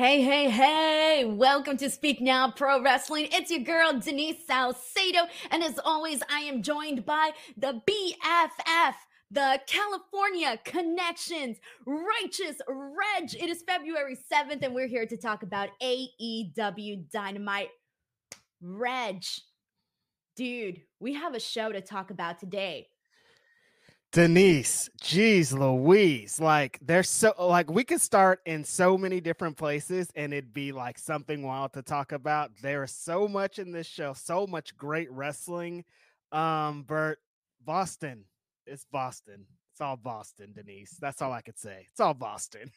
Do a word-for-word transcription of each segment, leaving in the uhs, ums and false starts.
Hey, hey, hey, welcome to Speak Now Pro Wrestling. It's your girl, Denise Salcedo. And as always, I am joined by the B F F, the California Connections, Righteous Reg. It is February seventh, and we're here to talk about A E W Dynamite. Reg, dude, we have a show to talk about today. Denise, geez Louise, like there's so like we could start in so many different places and it'd be like something wild to talk about. There is so much in this show, so much great wrestling. Um, Bert, Boston, it's Boston. It's all Boston, Denise. That's all I could say. It's all Boston.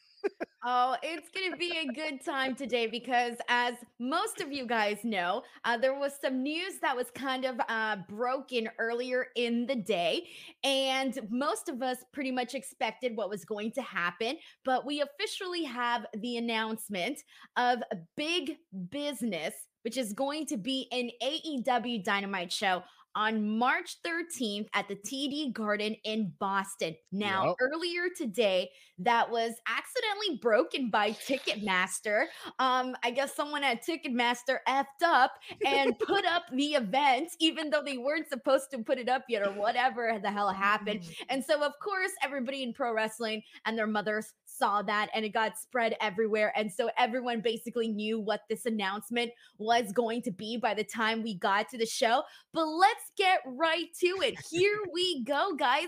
Oh, it's going to be a good time today because as most of you guys know, uh, there was some news that was kind of uh, broken earlier in the day. And most of us pretty much expected what was going to happen. But we officially have the announcement of Big Business, which is going to be an A E W Dynamite show on March thirteenth at the T D Garden in Boston. Now, yep. Earlier today, that was accidentally broken by Ticketmaster. Um, I guess someone at Ticketmaster effed up and put up the event, even though they weren't supposed to put it up yet or whatever the hell happened. And so, of course, everybody in pro wrestling and their mothers saw that and it got spread everywhere. And so everyone basically knew what this announcement was going to be by the time we got to the show. But let's get right to it. Here we go, guys.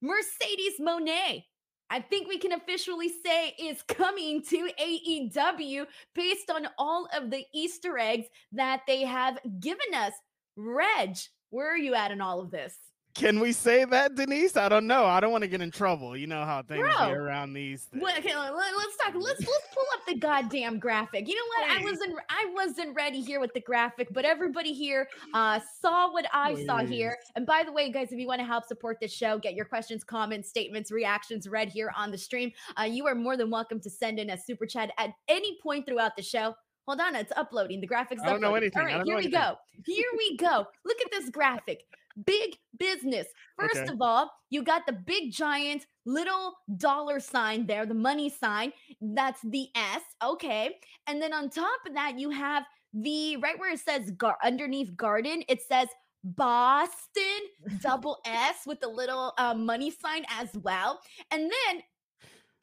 Mercedes Monè, I think we can officially say, is coming to A E W based on all of the Easter eggs that they have given us. Reg, where are you at in all of this? Can we say that, Denise? I don't know. I don't want to get in trouble. You know how things Bro, get around these things. Well, okay, let's talk. Let's let's pull up the goddamn graphic. You know what? I wasn't I wasn't ready here with the graphic, but everybody here uh, saw what I Please. saw here. And by the way, guys, if you want to help support this show, get your questions, comments, statements, reactions read here on the stream. Uh, you are more than welcome to send in a super chat at any point throughout the show. Hold on, it's uploading. The graphics. I don't uploading. know anything. All right, here we anything. go. Here we go. Look at this graphic. Big Business. First okay. of all, you got the big giant little dollar sign there, the money sign. That's the S. Okay. And then on top of that, you have the right where it says gar- underneath garden, it says Boston double S with the little uh, money sign as well. And then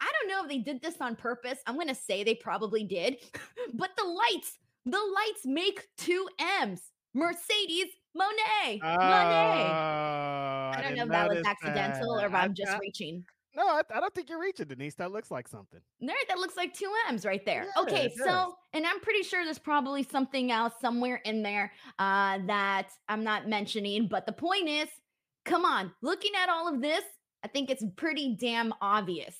I don't know if they did this on purpose. I'm going to say they probably did, but the lights, the lights make two M's. Mercedes Monè, oh, Monè. I don't I know if that was accidental that. or if I'm just I, I, reaching. No, I, I don't think you're reaching, Denise. That looks like something. Right, that looks like two M's right there. Yeah, okay, so, does. and I'm pretty sure there's probably something else somewhere in there uh, that I'm not mentioning. But the point is, come on, looking at all of this, I think it's pretty damn obvious.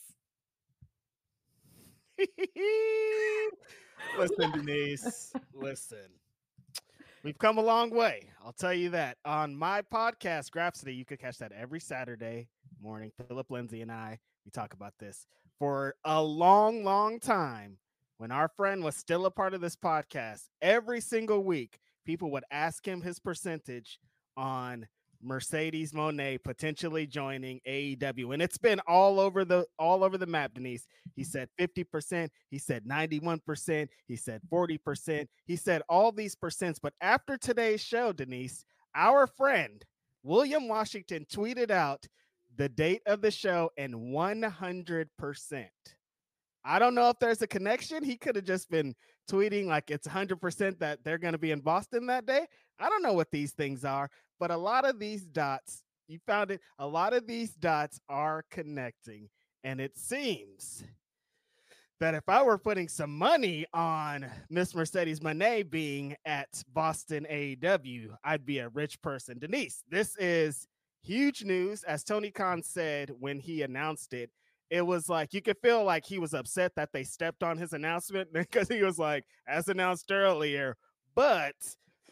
Listen, Denise, listen. We've come a long way. I'll tell you that. On my podcast, Grapsity, you could catch that every Saturday morning. Philip Lindsay and I, we talk about this for a long, long time. When our friend was still a part of this podcast, every single week, people would ask him his percentage on Mercedes Monè potentially joining A E W. And it's been all over the all over the map, Denise. He said fifty percent, he said ninety-one percent, he said forty percent, he said all these percents. But after today's show, Denise, our friend William Washington tweeted out the date of the show and one hundred percent. I don't know if there's a connection. He could have just been tweeting like it's one hundred percent that they're going to be in Boston that day. I don't know what these things are, but a lot of these dots, you found it, a lot of these dots are connecting. And it seems that if I were putting some money on Miss Mercedes Monè being at Boston A E W, I'd be a rich person. Denise, this is huge news. As Tony Khan said when he announced it, it was like you could feel like he was upset that they stepped on his announcement because he was like, as announced earlier, but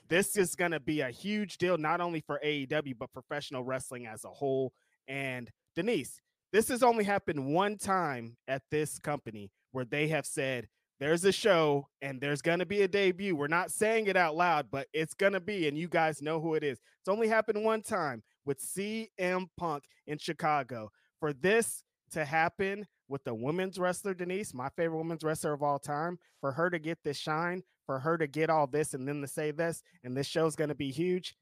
this is going to be a huge deal, not only for A E W, but professional wrestling as a whole. And Denise, this has only happened one time at this company where they have said there's a show and there's going to be a debut. We're not saying it out loud, but it's going to be, and you guys know who it is. It's only happened one time with C M Punk in Chicago. For this to happen with the women's wrestler, Denise, my favorite women's wrestler of all time, for her to get this shine, for her to get all this and then to say this, and this show's going to be huge,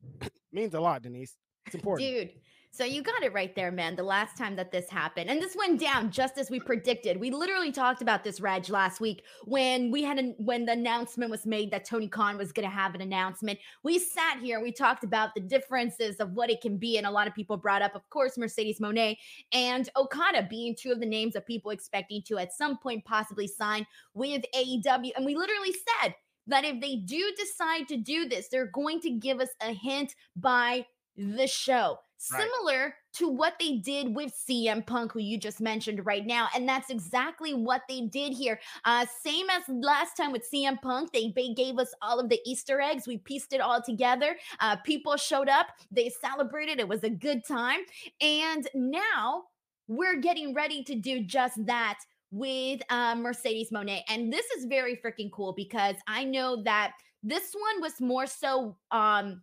means a lot, Denise. It's important. Dude, so you got it right there, man. The last time that this happened, and this went down just as we predicted. We literally talked about this, Reg, last week when we had an, when the announcement was made that Tony Khan was going to have an announcement. We sat here and we talked about the differences of what it can be, and a lot of people brought up, of course, Mercedes Monè and Okada being two of the names of people expecting to at some point possibly sign with A E W, and we literally said that if they do decide to do this, they're going to give us a hint by the show, right? Similar to what they did with C M Punk, who you just mentioned right now. And that's exactly what they did here. Uh, same as last time with C M Punk, they, they gave us all of the Easter eggs. We pieced it all together. Uh, people showed up. They celebrated. It was a good time. And now we're getting ready to do just that with uh, Mercedes Monè. And this is very freaking cool, because I know that this one was more so... Um,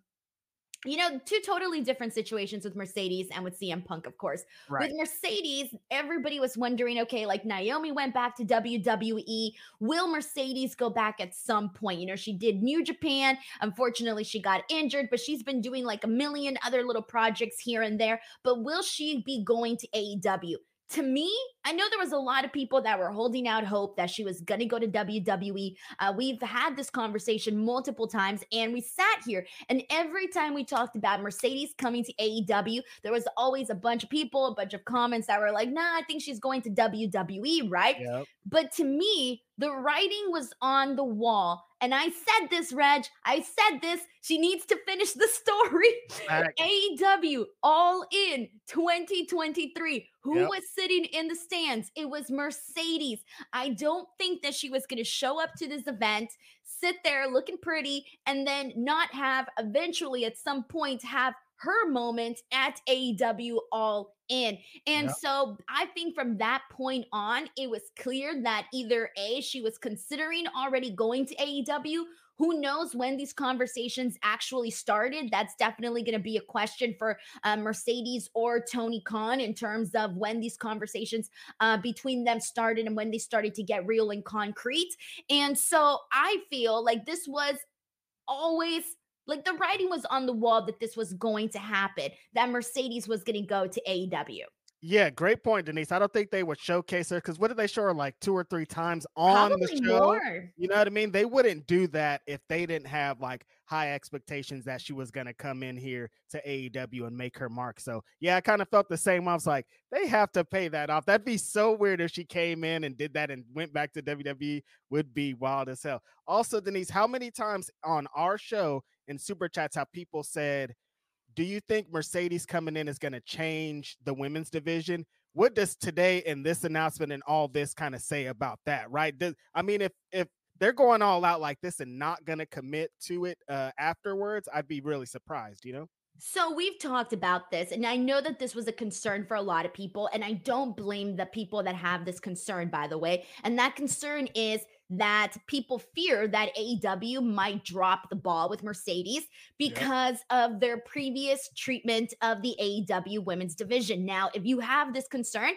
You know, two totally different situations with Mercedes and with C M Punk, of course. Right. With Mercedes, everybody was wondering, okay, like Naomi went back to W W E. Will Mercedes go back at some point? You know, she did New Japan. Unfortunately, she got injured, but she's been doing like a million other little projects here and there. But will she be going to A E W? To me, I know there was a lot of people that were holding out hope that she was going to go to W W E. Uh, we've had this conversation multiple times, and we sat here, and every time we talked about Mercedes coming to A E W, there was always a bunch of people, a bunch of comments that were like, nah, I think she's going to W W E, right? Yep. But to me, the writing was on the wall. And I said this, Reg, I said this, she needs to finish the story. Right. A E W All In twenty twenty-three. Who yep. was sitting in the stands? It was Mercedes. I don't think that she was going to show up to this event, sit there looking pretty, and then not have eventually at some point have her moment at A E W All In. And yep. so I think from that point on, it was clear that either A, she was considering already going to A E W. Who knows when these conversations actually started? That's definitely going to be a question for uh, Mercedes or Tony Khan in terms of when these conversations uh, between them started and when they started to get real and concrete. And so I feel like this was always... Like, the writing was on the wall that this was going to happen, that Mercedes was going to go to A E W. Yeah, great point, Denise. I don't think they would showcase her, because what did they show her, like two or three times on Probably the show? More. You know what I mean? They wouldn't do that if they didn't have like high expectations that she was going to come in here to A E W and make her mark. So yeah, I kind of felt the same. I was like, they have to pay that off. That'd be so weird if she came in and did that and went back to W W E. Would be wild as hell. Also, Denise, how many times on our show in Super Chats how people said, do you think Mercedes coming in is going to change the women's division? What does today and this announcement and all this kind of say about that, right? Does, I mean, if if they're going all out like this and not going to commit to it uh, afterwards, I'd be really surprised, you know? So we've talked about this, and I know that this was a concern for a lot of people, and I don't blame the people that have this concern, by the way. And that concern is that people fear that A E W might drop the ball with Mercedes because yeah. of their previous treatment of the A E W women's division. Now, if you have this concern,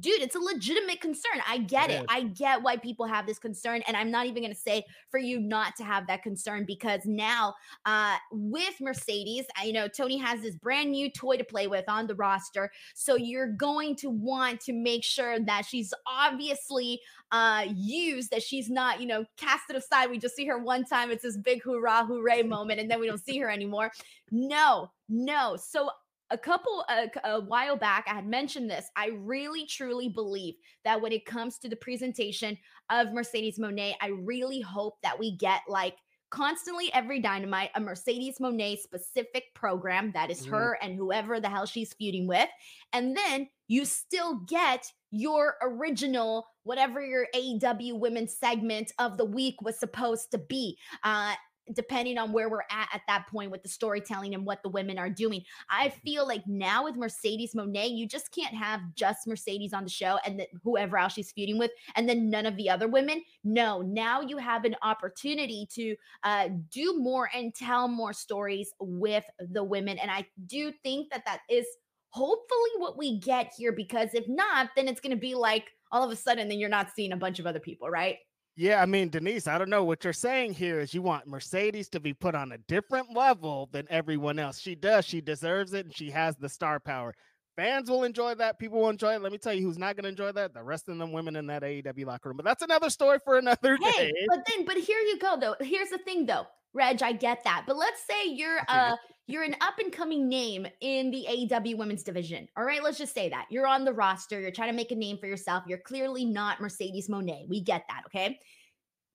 dude, it's a legitimate concern. I get it. it. I get why people have this concern. And I'm not even going to say for you not to have that concern, because now uh, with Mercedes, you know, Tony has this brand new toy to play with on the roster. So you're going to want to make sure that she's obviously uh, used, that she's not, you know, casted aside. We just see her one time. It's this big hoorah, hooray moment. And then we don't see her anymore. No, no. So A couple, a, a while back, I had mentioned this. I really, truly believe that when it comes to the presentation of Mercedes Monè, I really hope that we get like constantly every Dynamite, a Mercedes Monè specific program that is mm-hmm. her and whoever the hell she's feuding with. And then you still get your original, whatever your A E W women's segment of the week was supposed to be. Uh, depending on where we're at at that point with the storytelling and what the women are doing. I feel like now with Mercedes Monè, you just can't have just Mercedes on the show and the, whoever else she's feuding with, and then none of the other women. No, now you have an opportunity to uh, do more and tell more stories with the women. And I do think that that is hopefully what we get here, because if not, then it's going to be like, all of a sudden then you're not seeing a bunch of other people, right? Yeah, I mean, Denise, I don't know what you're saying here is you want Mercedes to be put on a different level than everyone else. She does. She deserves it, and she has the star power. Fans will enjoy that. People will enjoy it. Let me tell you who's not going to enjoy that: the rest of them women in that A E W locker room. But that's another story for another day. Hey, but then, but here you go, though. Here's the thing, though. Reg, I get that. But let's say you're uh you're an up-and-coming name in the A E W women's division. All right, let's just say that. You're on the roster. You're trying to make a name for yourself. You're clearly not Mercedes Monè. We get that, okay?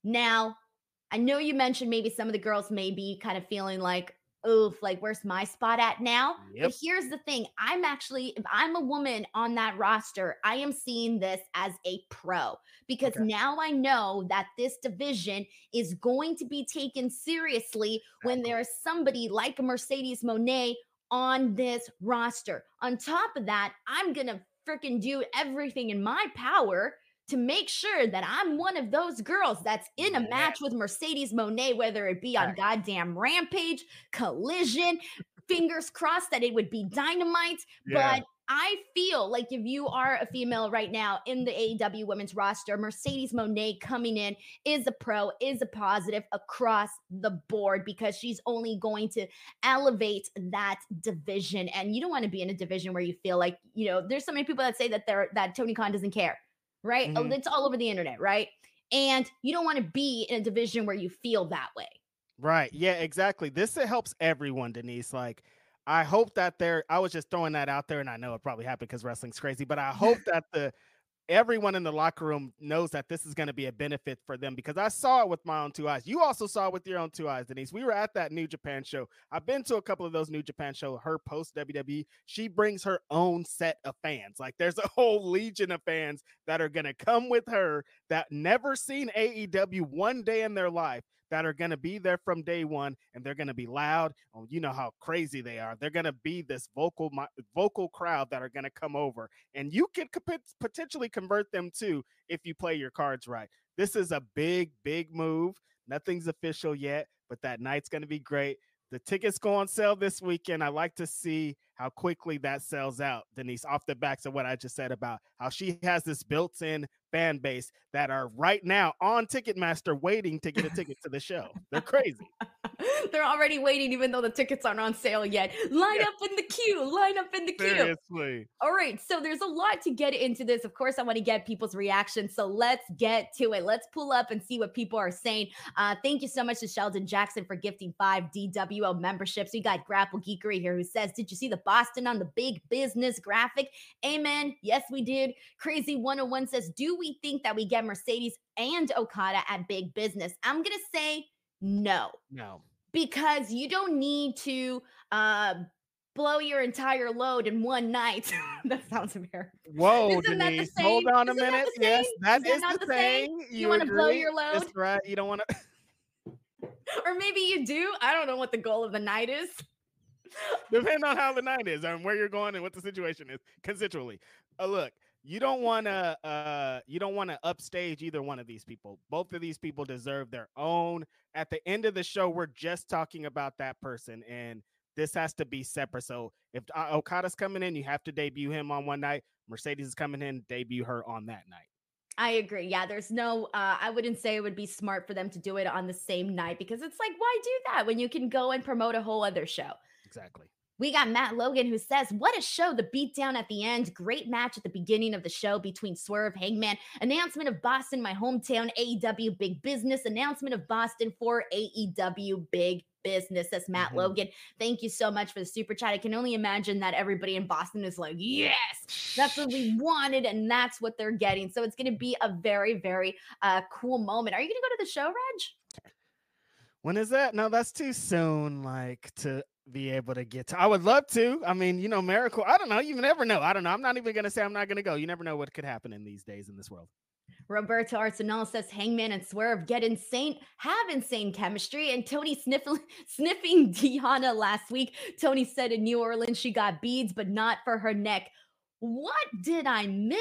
Now, I know you mentioned maybe some of the girls may be kind of feeling like, oof, like, where's my spot at now? Yep. But here's the thing. I'm actually, if I'm a woman on that roster, I am seeing this as a pro, because okay. now I know that this division is going to be taken seriously when there is somebody like Mercedes Monè on this roster. On top of that, I'm going to freaking do everything in my power to make sure that I'm one of those girls that's in a match with Mercedes Monè, whether it be on goddamn Rampage, Collision, fingers crossed that it would be Dynamite. Yeah. But I feel like if you are a female right now in the A E W women's roster, Mercedes Monè coming in is a pro, is a positive across the board, because she's only going to elevate that division. And you don't want to be in a division where you feel like, you know, there's so many people that say that they're, that Tony Khan doesn't care. Right? Mm-hmm. It's all over the internet, right? And you don't want to be in a division where you feel that way. Right. Yeah, exactly. This helps everyone, Denise. Like, I hope that there, I was just throwing that out there, and I know it probably happened because wrestling's crazy, but I hope that the everyone in the locker room knows that this is going to be a benefit for them, because I saw it with my own two eyes. You also saw it with your own two eyes, Denise. We were at that New Japan show. I've been to a couple of those New Japan shows, her post W W E. She brings her own set of fans. Like, there's a whole legion of fans that are going to come with her that never seen A E W one day in their life, that are going to be there from day one, and they're going to be loud. Oh, you know how crazy they are. They're going to be this vocal vocal crowd that are going to come over, and you can potentially convert them too if you play your cards right. This is a big, big move. Nothing's official yet, but that night's going to be great. The tickets go on sale this weekend. I like to see how quickly that sells out, Denise, off the backs of what I just said about how she has this built-in fan base that are right now on Ticketmaster waiting to get a ticket to the show. They're crazy. They're already waiting, even though the tickets aren't on sale yet. Line yeah. up in the queue. Line up in the queue. Seriously. All right. So there's a lot to get into this. Of course, I want to get people's reactions. So let's get to it. Let's pull up and see what people are saying. Uh, thank you so much to Sheldon Jackson for gifting five D W L memberships. We got Grapple Geekery here who says, did you see the Boston on the Big Business graphic? Amen. Yes, we did. Crazy one oh one says, do we think that we get Mercedes and Okada at Big Business? I'm going to say no. No. Because you don't need to uh, blow your entire load in one night. That sounds American. Whoa, Isn't Denise, hold on a Isn't minute. That yes, that is, is that the, the thing. You, you want to blow your load? That's right. You don't want to. Or maybe you do. I don't know what the goal of the night is. Depending on how the night is and where you're going and what the situation is consensually. Uh, look, you don't want to uh, you don't want to upstage either one of these people. Both of these people deserve their own. At the end of the show, we're just talking about that person, and this has to be separate. So if uh, Okada's coming in, you have to debut him on one night. Mercedes is coming in, debut her on that night. I agree. Yeah, there's no, uh, I wouldn't say it would be smart for them to do it on the same night, because it's like, why do that when you can go and promote a whole other show? Exactly. We got Matt Logan who says, what a show, the beatdown at the end. Great match at the beginning of the show between Swerve, Hangman. Announcement of Boston, my hometown, A E W Big Business. Announcement of Boston for A E W Big Business. That's Matt mm-hmm. Logan. Thank you so much for the super chat. I can only imagine that everybody in Boston is like, yes, that's what we wanted, and that's what they're getting. So it's going to be a very, very uh, cool moment. Are you going to go to the show, Reg? When is that? No, that's too soon, like, to be able to get to. I would love to. I mean, you know, miracle. I don't know. You never know. I don't know. I'm not even going to say I'm not going to go. You never know what could happen in these days in this world. Roberto Arsenal says Hangman and Swerve get insane, have insane chemistry. And Tony sniffling, sniffing Deonna last week. Tony said in New Orleans, she got beads, but not for her neck. What did I miss?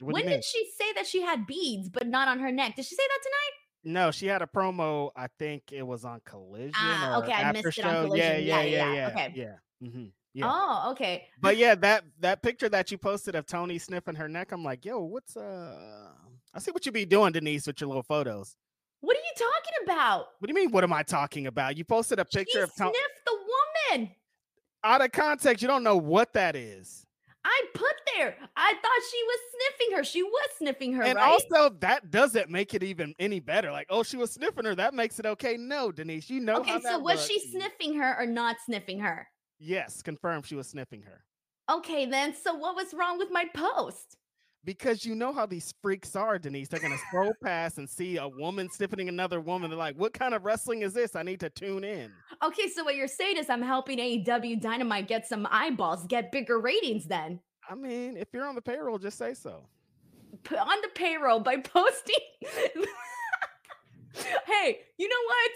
What when did miss? she say that she had beads, but not on her neck? Did she say that tonight? No, she had a promo. I think it was on Collision. Ah, or okay, I missed it show. on Collision. Yeah, yeah, yeah. yeah, yeah. yeah. Okay, yeah. Mm-hmm. Yeah. Oh, okay. But yeah, that that picture that you posted of Toni sniffing her neck, I'm like, yo, what's uh? I see what you be doing, Denise, with your little photos. What are you talking about? What do you mean? What am I talking about? You posted a picture she of Toni. Sniffed the woman. Out of context, you don't know what that is. I put there. I thought she was sniffing her. She was sniffing her, and right? Also, that doesn't make it even any better. Like, oh, she was sniffing her. That makes it okay. No, Denise, you know. Okay, how so that was she sniffing her or not sniffing her? Yes, confirmed she was sniffing her. Okay, then. So what was wrong with my post? Because you know how these freaks are, Denise. They're going to scroll past and see a woman sniffing another woman. They're like, what kind of wrestling is this? I need to tune in. Okay, so what you're saying is I'm helping A E W Dynamite get some eyeballs, get bigger ratings then. I mean, if you're on the payroll, just say so. Put on the payroll by posting. Hey, you know what?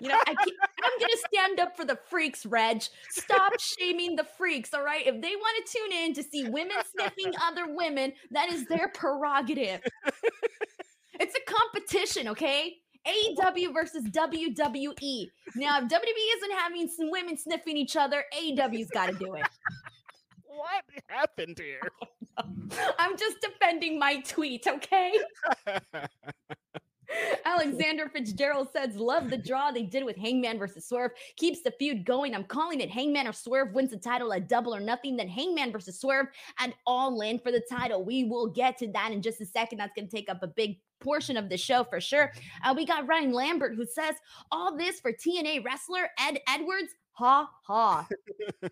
You know, I keep, I'm going to stand up for the freaks, Reg. Stop shaming the freaks, all right? If they want to tune in to see women sniffing other women, that is their prerogative. It's a competition, okay? A E W versus W W E. Now, if W W E isn't having some women sniffing each other, A E W's got to do it. What happened here? I'm just defending my tweet, okay? Alexander Fitzgerald says, love the draw they did with Hangman versus Swerve. Keeps the feud going. I'm calling it Hangman or Swerve wins the title at Double or Nothing. Then Hangman versus Swerve and All In for the title. We will get to that in just a second. That's going to take up a big portion of the show for sure. Uh, we got Ryan Lambert who says, all this for T N A wrestler Ed Edwards. Ha ha.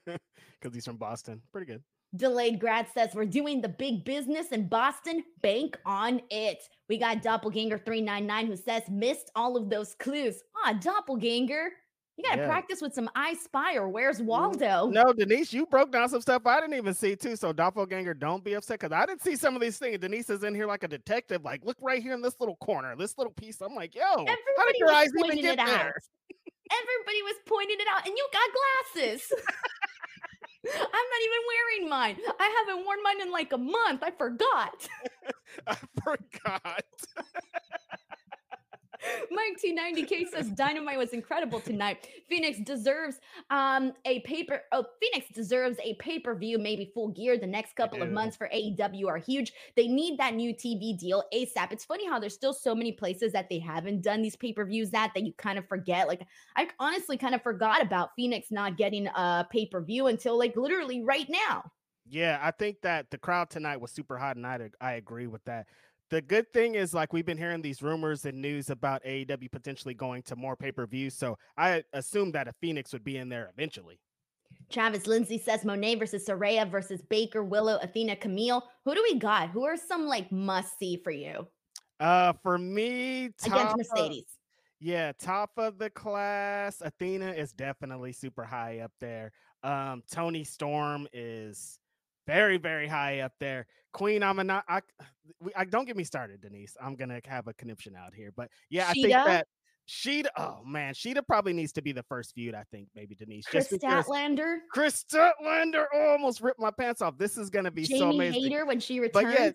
Because he's from Boston. Pretty good. Delayed Grad says, we're doing the big business in Boston. Bank on it. We got Doppelganger three nine nine who says, missed all of those clues. Ah, Doppelganger. You got to yeah. practice with some I Spy or Where's Waldo. No, Denise, you broke down some stuff I didn't even see, too. So, Doppelganger, don't be upset because I didn't see some of these things. Denise is in here like a detective. Like, look right here in this little corner, this little piece. I'm like, yo, everybody how did your eyes even get there? Everybody was pointing it out. And you got glasses. I'm not even wearing mine. I haven't worn mine in like a month. I forgot. I forgot. Mike T ninety K says Dynamite was incredible tonight. Phoenix deserves um a paper. Oh, Phoenix deserves a pay-per-view, maybe Full Gear. The next couple of months for A E W are huge. They need that new T V deal ASAP. It's funny how there's still so many places that they haven't done these pay-per-views that that you kind of forget. Like I honestly kind of forgot about Phoenix not getting a pay-per-view until like literally right now. Yeah, I think that the crowd tonight was super hot, and I I agree with that. The good thing is, like, we've been hearing these rumors and news about A E W potentially going to more pay-per-views, so I assume that a Phoenix would be in there eventually. Travis Lindsay says, Moné versus Saraya versus Baker, Willow, Athena, Camille. Who do we got? Who are some, like, must-see for you? Uh, for me, top Against Mercedes. Of, yeah, top of the class. Athena is definitely super high up there. Um, Toni Storm is very, very high up there. Queen, I'm not. I, I don't get me started, Denise. I'm gonna have a conniption out here, but yeah, Sheeta? I think that Sheeta. Oh man, Sheeta probably needs to be the first feud. I think maybe Denise. Chris Just Statlander. Chris Statlander oh, almost ripped my pants off. This is gonna be Jamie so amazing. Hader when she returns. But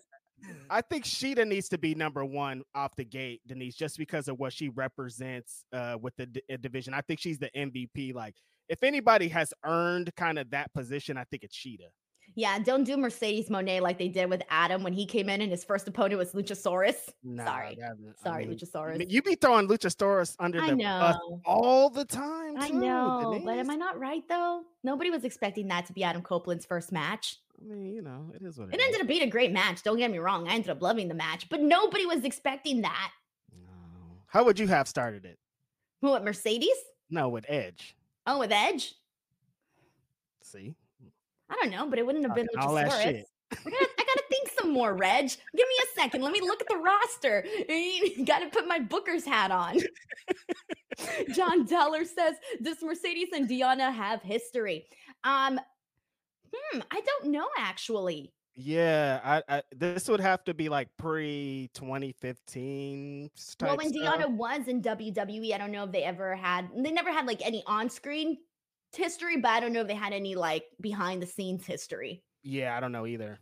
yeah, I think Sheeta needs to be number one off the gate, Denise, just because of what she represents uh, with the d- division. I think she's the M V P. Like, if anybody has earned kind of that position, I think it's Sheeta. Yeah, don't do Mercedes Monè like they did with Adam when he came in and his first opponent was Luchasaurus. Nah, Sorry. Sorry, I mean, Luchasaurus. You be throwing Luchasaurus under I the bus all the time, too, I know, Denise. But am I not right, though? Nobody was expecting that to be Adam Copeland's first match. I mean, you know, it is what it, it is. It ended up being a great match. Don't get me wrong. I ended up loving the match, but nobody was expecting that. No. How would you have started it? Who, with Mercedes? No, with Edge. Oh, with Edge? See? I don't know, but it wouldn't have been Luchasaurus. All that shit. I gotta, I gotta think some more, Reg. Give me a second. Let me look at the roster. You gotta put my Booker's hat on. John Deller says, does Mercedes and Deonna have history? Um, hmm, I don't know, actually. Yeah, I, I this would have to be like pre twenty fifteen. Well, when stuff. Deonna was in W W E, I don't know if they ever had, they never had like any on-screen history, but I don't know if they had any like behind the scenes history. Yeah, I don't know either.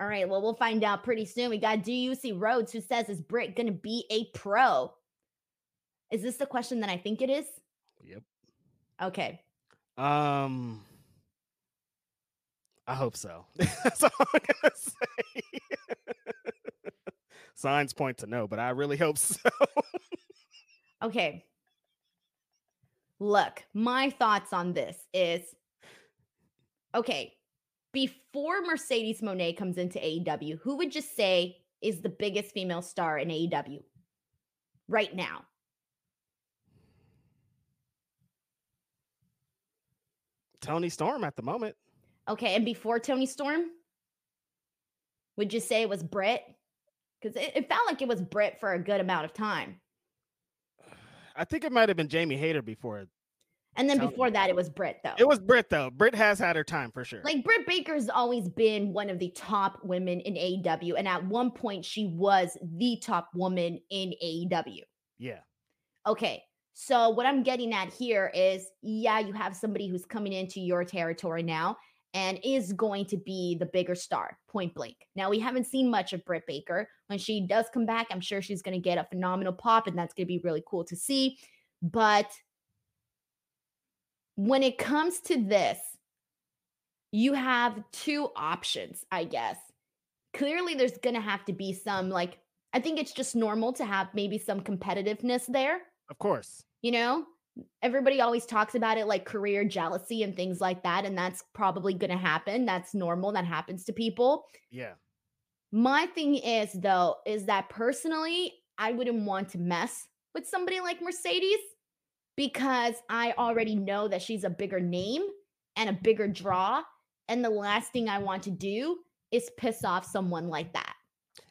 All right, well, we'll find out pretty soon. We got D U C Rhodes who says, is Britt gonna be a pro? Is this the question that I think it is? Yep. Okay. Um, I hope so. That's all I'm gonna say. Signs point to no, but I really hope so. Okay. Look, my thoughts on this is, okay, before Mercedes Monè comes into A E W, who would just say is the biggest female star in A E W right now? Toni Storm at the moment. Okay, and before Toni Storm, would you say it was Britt? Because it, it felt like it was Britt for a good amount of time. I think it might have been Jamie Hayter before. And then Toni. Before that, it was Britt, though. It was Britt, though. Britt has had her time for sure. Like, Britt Baker's always been one of the top women in A E W. And at one point, she was the top woman in A E W. Yeah. Okay. So what I'm getting at here is, yeah, you have somebody who's coming into your territory now and is going to be the bigger star, point blank. Now, we haven't seen much of Britt Baker. When she does come back, I'm sure she's going to get a phenomenal pop, and that's going to be really cool to see. But when it comes to this, you have two options, I guess. Clearly, there's going to have to be some, like, I think it's just normal to have maybe some competitiveness there. Of course. You know, everybody always talks about it, like career jealousy and things like that. And that's probably going to happen. That's normal. That happens to people. Yeah. My thing is, though, is that personally, I wouldn't want to mess with somebody like Mercedes because I already know that she's a bigger name and a bigger draw. And the last thing I want to do is piss off someone like that.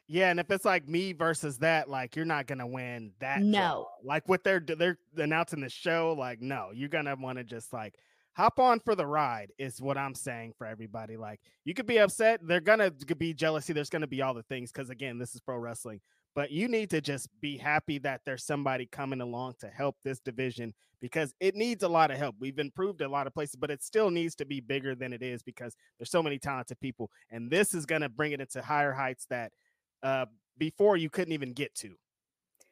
Yeah, and if it's like me versus that, like, you're not gonna win that. No, show. Like what they're they're announcing the show, like, no, you're gonna want to just like hop on for the ride is what I'm saying for everybody. Like, you could be upset, they're gonna be jealousy, there's gonna be all the things because again, this is pro wrestling. But you need to just be happy that there's somebody coming along to help this division because it needs a lot of help. We've improved a lot of places, but it still needs to be bigger than it is because there's so many talented people, and this is gonna bring it into higher heights that. Uh, before you couldn't even get to.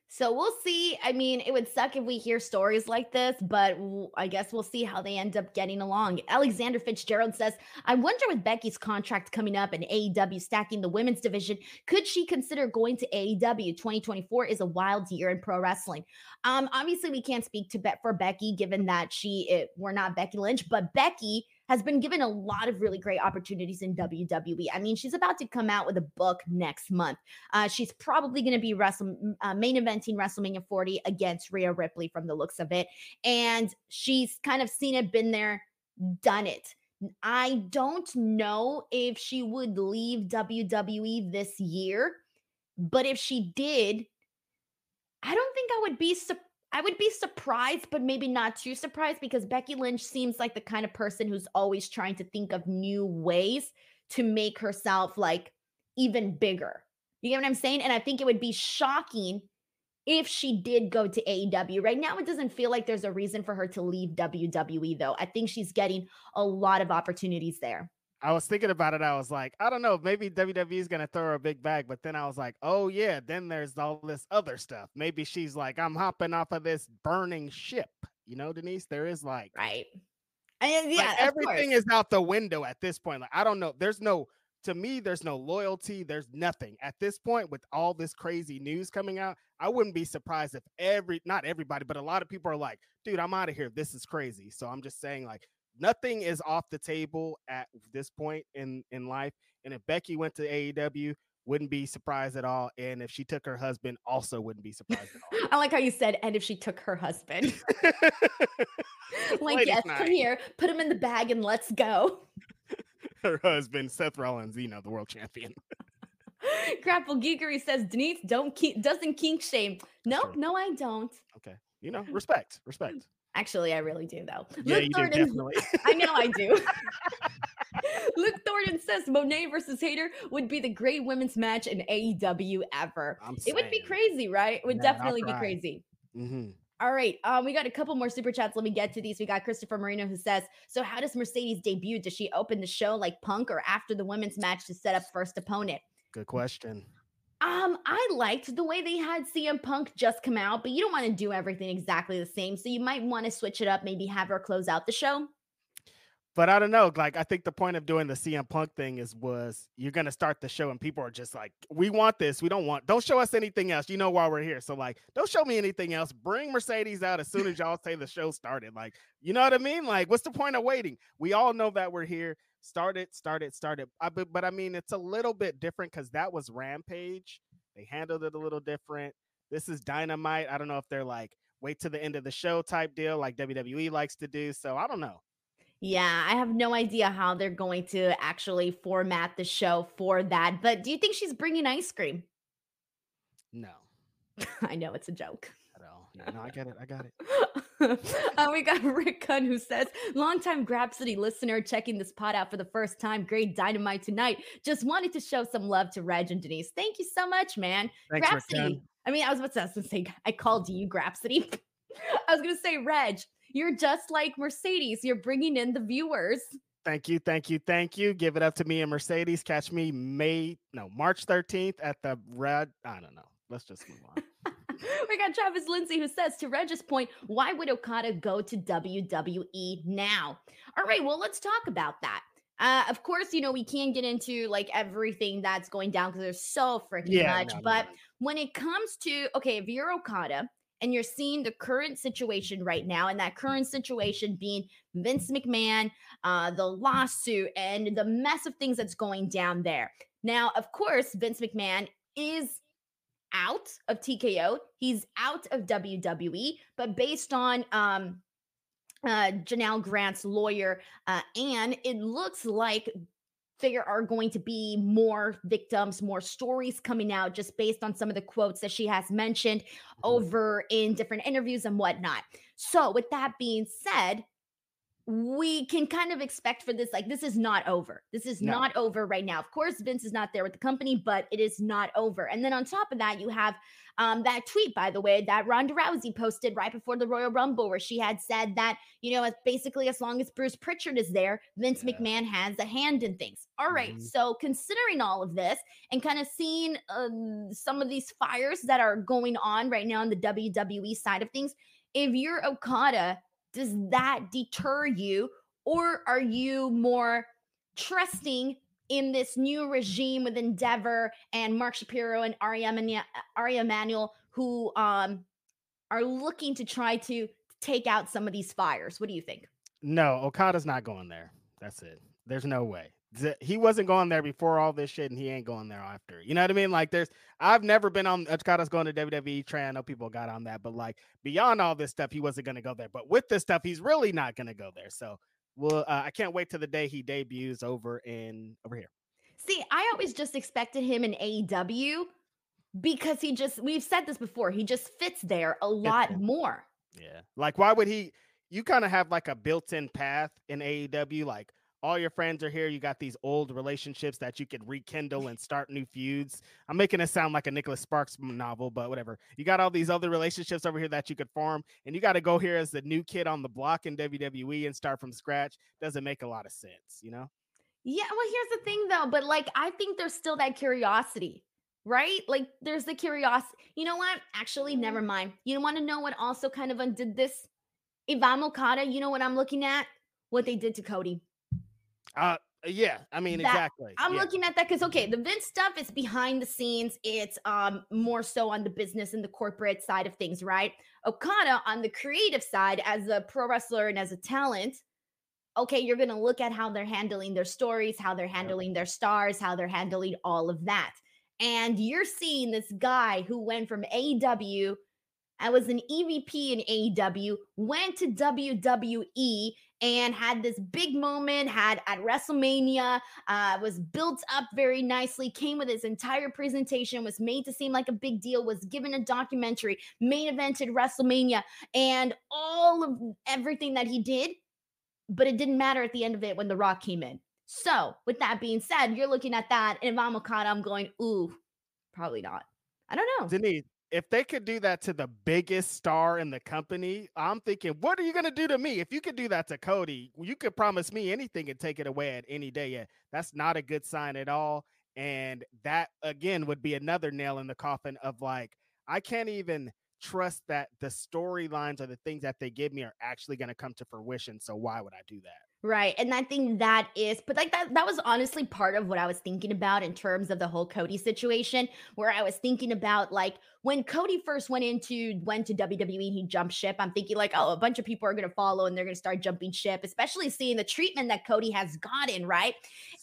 So we'll see. I mean, it would suck if we hear stories like this, but w- I guess we'll see how they end up getting along. Alexander Fitzgerald says, I wonder with Becky's contract coming up and A E W stacking the women's division, could she consider going to A E W? twenty twenty-four is a wild year in pro wrestling. Um, obviously, we can't speak to bet for Becky, given that she it, we're not Becky Lynch, but Becky has been given a lot of really great opportunities in W W E. I mean, she's about to come out with a book next month. Uh, she's probably going to be wrestle, uh, main eventing WrestleMania forty against Rhea Ripley from the looks of it. And she's kind of seen it, been there, done it. I don't know if she would leave W W E this year, but if she did, I don't think I would be surprised. I would be surprised, but maybe not too surprised because Becky Lynch seems like the kind of person who's always trying to think of new ways to make herself like even bigger. You get what I'm saying? And I think it would be shocking if she did go to A E W. Right now, it doesn't feel like there's a reason for her to leave W W E, though. I think she's getting a lot of opportunities there. I was thinking about it. I was like, I don't know. Maybe W W E is going to throw her a big bag. But then I was like, oh, yeah, then there's all this other stuff. Maybe she's like, I'm hopping off of this burning ship. You know, Denise, there is like. Right. And yeah, like everything course. Is out the window at this point. Like, I don't know. There's no to me, there's no loyalty. There's nothing at this point with all this crazy news coming out. I wouldn't be surprised if every not everybody, but a lot of people are like, dude, I'm out of here. This is crazy. So I'm just saying, like. Nothing is off the table at this point in, in life. And if Becky went to A E W, wouldn't be surprised at all. And if she took her husband, also wouldn't be surprised at all. I like how you said, and if she took her husband. Like, Ladies yes, night. Come here, put him in the bag and let's go. Her husband, Seth Rollins, you know, the world champion. Grapple Geekery says, Denise, don't keep, doesn't kink shame. No, sure. No, I don't. Okay. You know, respect, respect. Actually, I really do, though. Yeah, Luke you Thornton, do, definitely. I know I do. Luke Thornton says Monè versus Hayter would be the great women's match in A E W ever. I'm it saying. Would be crazy, right? It would yeah, definitely be crazy. Mm-hmm. All right. Um, we got a couple more super chats. Let me get to these. We got Christopher Marino who says, so how does Mercedes debut? Does she open the show like Punk or after the women's match to set up first opponent? Good question. Um, I liked the way they had C M Punk just come out, but you don't want to do everything exactly the same. So you might want to switch it up, maybe have her close out the show. But I don't know. Like, I think the point of doing the C M Punk thing is was you're going to start the show and people are just like, we want this. We don't want, don't show us anything else. You know, while we're here. So like, don't show me anything else. Bring Mercedes out as soon as y'all say the show started. Like, you know what I mean? Like, what's the point of waiting? We all know that we're here. Start it, start it, start it. I, but, but I mean, it's a little bit different because that was Rampage. They handled it a little different. This is Dynamite. I don't know if they're like, wait to the end of the show type deal like W W E likes to do. So I don't know. Yeah, I have no idea how they're going to actually format the show for that. But do you think she's bringing ice cream? No. I know, it's a joke. At all. Yeah, no, I get it. I got it. uh, we got Rick Gunn who says, longtime Grapsody listener checking this pod out for the first time. Great Dynamite tonight. Just wanted to show some love to Reg and Denise. Thank you so much, man. Thanks, Grapsody. I mean, I was about to, I was gonna say, I called you Grapsody. I was going to say, Reg, you're just like Mercedes. You're bringing in the viewers. Thank you. Thank you. Thank you. Give it up to me and Mercedes. Catch me May, no, March thirteenth at the Red. I don't know. Let's just move on. We got Travis Lindsay who says, to Reg's point, why would Okada go to W W E now? All right. Well, let's talk about that. Uh, of course, you know, we can't get into like everything that's going down because there's so freaking yeah, much. No, but no. When it comes to, okay, if you're Okada, and you're seeing the current situation right now, and that current situation being Vince McMahon, uh, the lawsuit, and the mess of things that's going down there. Now, of course, Vince McMahon is out of T K O. He's out of W W E, but based on um, uh, Janelle Grant's lawyer, uh, Ann, it looks like there are going to be more victims, more stories coming out just based on some of the quotes that she has mentioned over in different interviews and whatnot. So with that being said, we can kind of expect for this, like, this is not over. This is no. not over right now. Of course, Vince is not there with the company, but it is not over. And then on top of that, you have um, that tweet, by the way, that Ronda Rousey posted right before the Royal Rumble, where she had said that, you know, basically as long as Bruce Pritchard is there, Vince yeah. McMahon has a hand in things. All right. Mm-hmm. So considering all of this and kind of seeing um, some of these fires that are going on right now on the W W E side of things, if you're Okada, does that deter you, or are you more trusting in this new regime with Endeavor and Mark Shapiro and Ari Emanuel, who um, are looking to try to take out some of these fires? What do you think? No, Okada's not going there. That's it. There's no way. He wasn't going there before all this shit, and he ain't going there after. You know what I mean? Like, there's, I've never been on Okada's going to W W E train. I know people got on that, but like beyond all this stuff, he wasn't going to go there. But with this stuff, he's really not going to go there. So, well, uh, I can't wait till the day he debuts over in over here. See, I always just expected him in A E W because he just, we've said this before, he just fits there a lot it's, more. Yeah, like why would he? You kind of have like a built-in path in A E W, like. All your friends are here. You got these old relationships that you could rekindle and start new feuds. I'm making it sound like a Nicholas Sparks novel, but whatever. You got all these other relationships over here that you could form, and you got to go here as the new kid on the block in W W E and start from scratch. Doesn't make a lot of sense, you know? Yeah, well, here's the thing, though. But, like, I think there's still that curiosity, right? Like, there's the curiosity. You know what? Actually, never mind. You want to know what also kind of undid this? If I'm Okada, you know what I'm looking at? What they did to Cody. Uh, yeah, I mean, that, exactly. I'm yeah. looking at that because, okay, the Vince stuff is behind the scenes. It's um more so on the business and the corporate side of things, right? Okada on the creative side as a pro wrestler and as a talent, okay, you're going to look at how they're handling their stories, how they're handling yeah. their stars, how they're handling all of that. And you're seeing this guy who went from A E W, I was an E V P in A E W, went to W W E, and had this big moment, had at WrestleMania, uh, was built up very nicely, came with his entire presentation, was made to seem like a big deal, was given a documentary, main evented WrestleMania, and all of everything that he did, but it didn't matter at the end of it when The Rock came in. So with that being said, you're looking at that, and if I'm Okada, I'm going, ooh, probably not. I don't know. Denise, if they could do that to the biggest star in the company, I'm thinking, what are you going to do to me? If you could do that to Cody, you could promise me anything and take it away at any day. Yeah, that's not a good sign at all. And that, again, would be another nail in the coffin of like, I can't even trust that the storylines or the things that they give me are actually going to come to fruition. So why would I do that? Right. And I think that is, but like that, that was honestly part of what I was thinking about in terms of the whole Cody situation, where I was thinking about like when Cody first went into, went to W W E, he jumped ship. I'm thinking like, oh, a bunch of people are going to follow and they're going to start jumping ship, especially seeing the treatment that Cody has gotten. Right.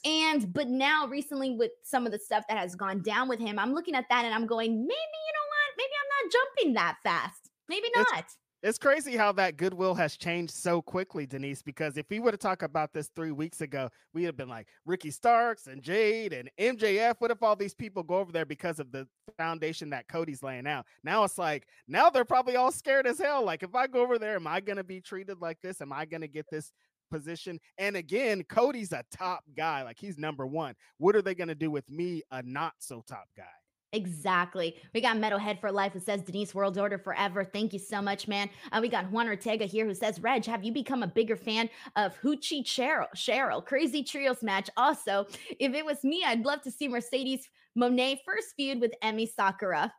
And, but now recently with some of the stuff that has gone down with him, I'm looking at that and I'm going, maybe, you know what, maybe I'm not jumping that fast. Maybe not. It's- It's crazy how that goodwill has changed so quickly, Denise, because if we were to talk about this three weeks ago, we'd have been like Ricky Starks and Jade and M J F. What if all these people go over there because of the foundation that Cody's laying out? Now it's like, now they're probably all scared as hell. Like, if I go over there, am I going to be treated like this? Am I going to get this position? And again, Cody's a top guy. Like, he's number one. What are they going to do with me, a not so top guy? Exactly. We got Metalhead for Life who says, Denise, World Order forever. Thank you so much, man. Uh, we got Juan Ortega here who says, Reg, have you become a bigger fan of Hoochie Cheryl? Cheryl, crazy trios match. Also, if it was me, I'd love to see Mercedes Monè first feud with Emi Sakura.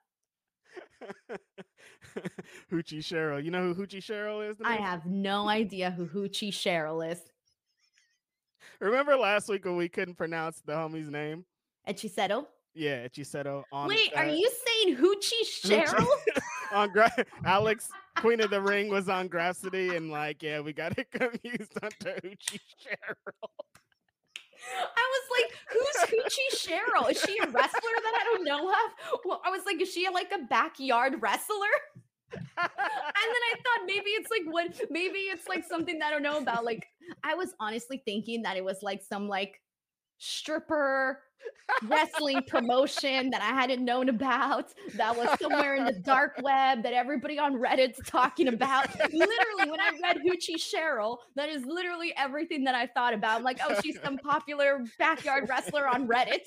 Hoochie Cheryl. You know who Hoochie Cheryl is? I have no idea who Hoochie Cheryl is. Remember last week when we couldn't pronounce the homie's name? Echisetto? Yeah, Echisetto. On, Wait, uh, are you saying Hoochie Cheryl? on Gra- Alex, Queen of the Ring, was on Grapsity, and like, yeah, we got it confused under Hoochie Cheryl. I was like, who's Hoochie Cheryl? Is she a wrestler that I don't know of? Well, I was like, is she like a backyard wrestler? And then I thought maybe it's like what? Maybe it's like something that I don't know about. Like, I was honestly thinking that it was like some like stripper wrestling promotion that I hadn't known about, that was somewhere in the dark web that everybody on Reddit's talking about. Literally, when I read Hoochie Cheryl, that is literally everything that I thought about. I'm like, oh, she's some popular backyard wrestler on Reddit.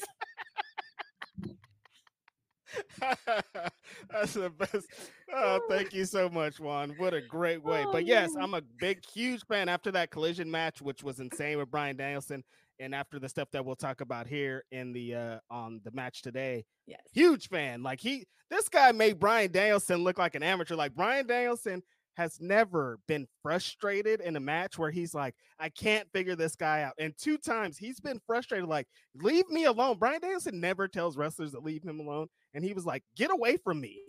That's the best. Oh, thank you so much, Juan. What a great way. But yes, I'm a big, huge fan after that collision match, which was insane with Bryan Danielson. And after the stuff that we'll talk about here in the uh, on the match today, yes. Huge fan. Like he, this guy made Bryan Danielson look like an amateur. Like Bryan Danielson has never been frustrated in a match where he's like, I can't figure this guy out. And two times he's been frustrated, like, leave me alone. Bryan Danielson never tells wrestlers to leave him alone. And he was like, get away from me.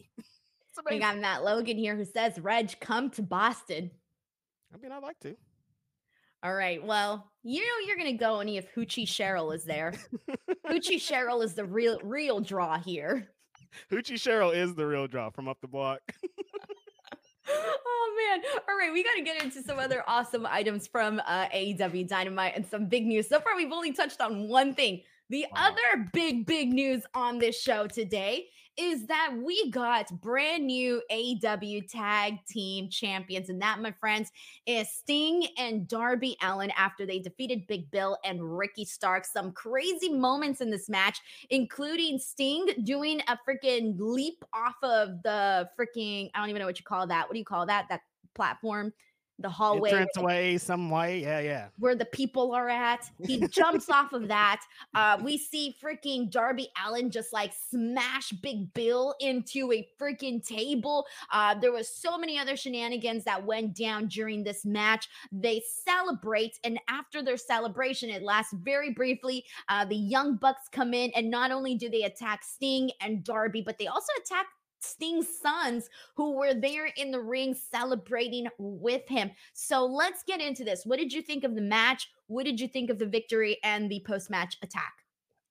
We got Matt Logan here who says, Reg, come to Boston. I mean, I'd like to. All right. Well, you know you're going to go only if Hoochie Cheryl is there. Hoochie Cheryl is the real real draw here. Hoochie Cheryl is the real draw from up the block. Oh, man. All right. We got to get into some other awesome items from uh, A E W Dynamite and some big news. So far, we've only touched on one thing. The wow. other big, big news on this show today is that we got brand new A E W tag team champions. And that, my friends, is Sting and Darby Allin after they defeated Big Bill and Ricky Starks. Some crazy moments in this match, including Sting doing a freaking leap off of the freaking, I don't even know what you call that. What do you call that? That platform? The hallway, entranceway, some way, yeah, yeah. Where the people are at, he jumps off of that. Uh, we see freaking Darby Allin just like smash Big Bill into a freaking table. Uh, there was so many other shenanigans that went down during this match. They celebrate, and after their celebration, it lasts very briefly. Uh, the Young Bucks come in, and not only do they attack Sting and Darby, but they also attack Sting's sons who were there in the ring celebrating with him. So let's get into this. What did you think of the match? What did you think of the victory and the post-match attack?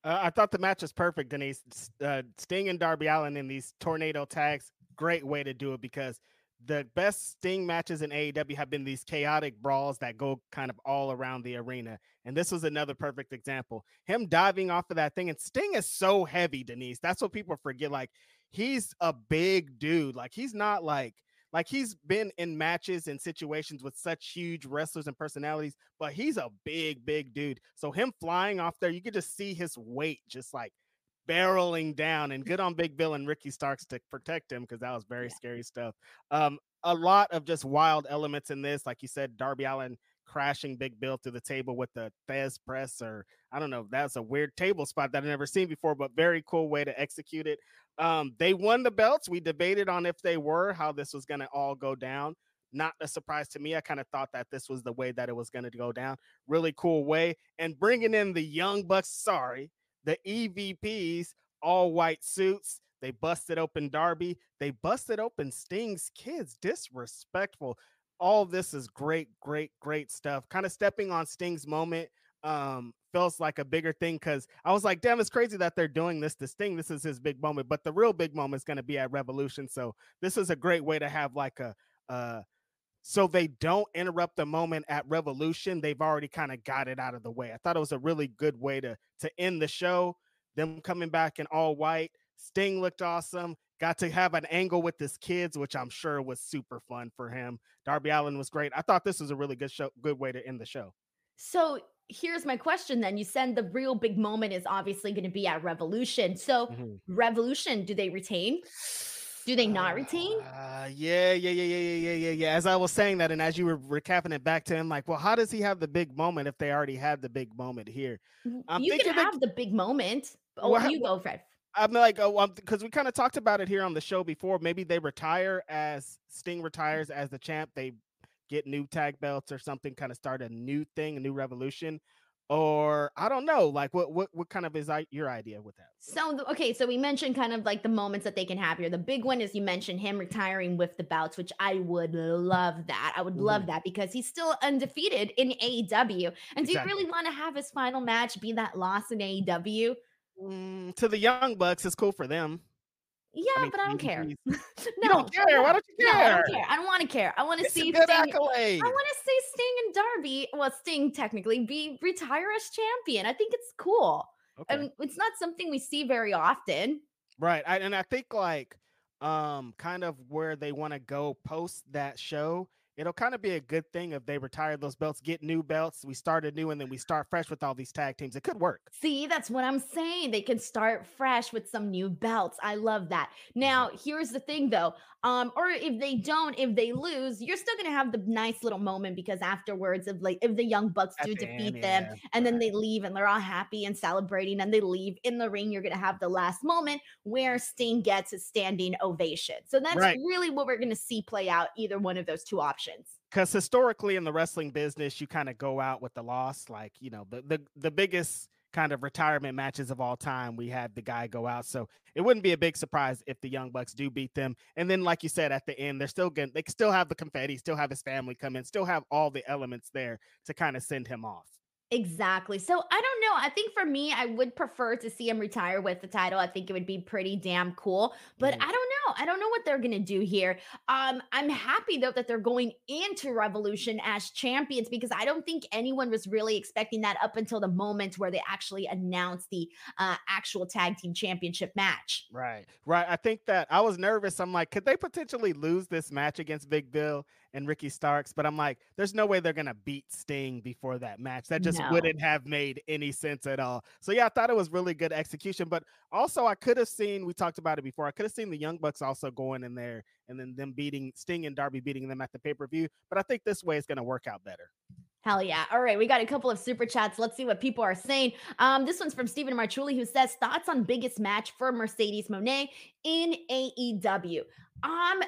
Uh, I thought the match was perfect, Denise. Uh, Sting and Darby Allin in these tornado tags, great way to do it, because the best Sting matches in A E W have been these chaotic brawls that go kind of all around the arena. And this was another perfect example. Him diving off of that thing, and Sting is so heavy, Denise. That's what people forget. Like, he's a big dude. Like, he's not like, like he's been in matches and situations with such huge wrestlers and personalities, but he's a big, big dude. So him flying off there, you could just see his weight just like barreling down, and good on Big Bill and Ricky Starks to protect him, because that was very yeah. scary stuff. Um, a lot of just wild elements in this. Like you said, Darby Allin crashing Big Bill through the table with the Fez press, or I don't know, that's a weird table spot that I've never seen before, but very cool way to execute it. Um, they won the belts. We debated on if they were, how this was going to all go down. not a surprise to me. I kind of thought that this was the way that it was going to go down. Really cool way. And bringing in the Young Bucks, sorry, the E V Ps, all white suits. They busted open Darby. They busted open Sting's kids. Disrespectful. All this is great, great, great stuff. Kind of stepping on Sting's moment um, feels like a bigger thing because I was like, damn, it's crazy that they're doing this to Sting. This is his big moment. But the real big moment is going to be at Revolution. So this is a great way to have like a uh, so they don't interrupt the moment at Revolution. They've already kind of got it out of the way. I thought it was a really good way to, to end the show. Them coming back in all white. Sting looked awesome. Got to have an angle with his kids, which I'm sure was super fun for him. Darby Allin was great. I thought this was a really good show, good way to end the show. So here's my question then. You said the real big moment is obviously going to be at Revolution. So mm-hmm. Revolution, do they retain? Do they not retain? Uh, yeah, yeah, yeah, yeah, yeah, yeah, yeah. As I was saying that, and as you were recapping it back to him, like, well, how does he have the big moment if they already had the big moment here? I'm you can have it, the big moment. Oh, well, you go, Fred. I'm like, oh, because we kind of talked about it here on the show before. Maybe they retire as Sting retires as the champ. They get new tag belts or something, kind of start a new thing, a new revolution. Or I don't know, like what what what kind of is your idea with that? So, okay, so we mentioned kind of like the moments that they can have here. The big one is you mentioned him retiring with the belts, which I would love that. I would mm-hmm. love that because he's still undefeated in A E W. And exactly. Do you really want to have his final match be that loss in A E W? Mm, to the Young Bucks, it's cool for them. Yeah, I mean, but I don't care. No, you don't care. Why don't you care? No, I don't care. I don't want to care. I want to see Sting. Accolade. I want to see Sting and Darby. Well, Sting technically be retire as champion. I think it's cool. Okay. I mean, it's not something we see very often. Right, I, and I think like um, kind of where they want to go post that show. It'll kind of be a good thing if they retire those belts, get new belts. We start anew, and then we start fresh with all these tag teams. It could work. See, that's what I'm saying. They can start fresh with some new belts. I love that. Now, here's the thing, though. Um, or if they don't, if they lose, you're still going to have the nice little moment because afterwards, if, like, if the Young Bucks do defeat them and then they leave and they're all happy and celebrating and they leave in the ring, you're going to have the last moment where Sting gets a standing ovation. So that's really what we're going to see play out, either one of those two options. Because historically in the wrestling business, you kind of go out with the loss. Like, you know, the, the the biggest kind of retirement matches of all time, we had the guy go out. So it wouldn't be a big surprise if the Young Bucks do beat them. And then, like you said, at the end, they're still going. They still have the confetti, still have his family come in, still have all the elements there to kind of send him off. Exactly. So I don't know. I think for me, I would prefer to see him retire with the title. I think it would be pretty damn cool, but mm. I don't know. I don't know what they're going to do here. Um, I'm happy though, that they're going into Revolution as champions because I don't think anyone was really expecting that up until the moment where they actually announced the uh, actual tag team championship match. Right. Right. I think that I was nervous. I'm like, could they potentially lose this match against Big Bill and Ricky Starks? But I'm like, there's no way they're going to beat Sting before that match. That just, no. wouldn't have made any sense at all. So yeah, I thought it was really good execution, but also I could have seen, we talked about it before, I could have seen the Young Bucks also going in there and then them beating Sting and Darby beating them at the pay-per-view. But I think this way is going to work out better. Hell yeah. All right. We got a couple of super chats. Let's see what people are saying. Um, this one's from Stephen Marchuli, who says thoughts on biggest match for Mercedes Monè in A E W. Um,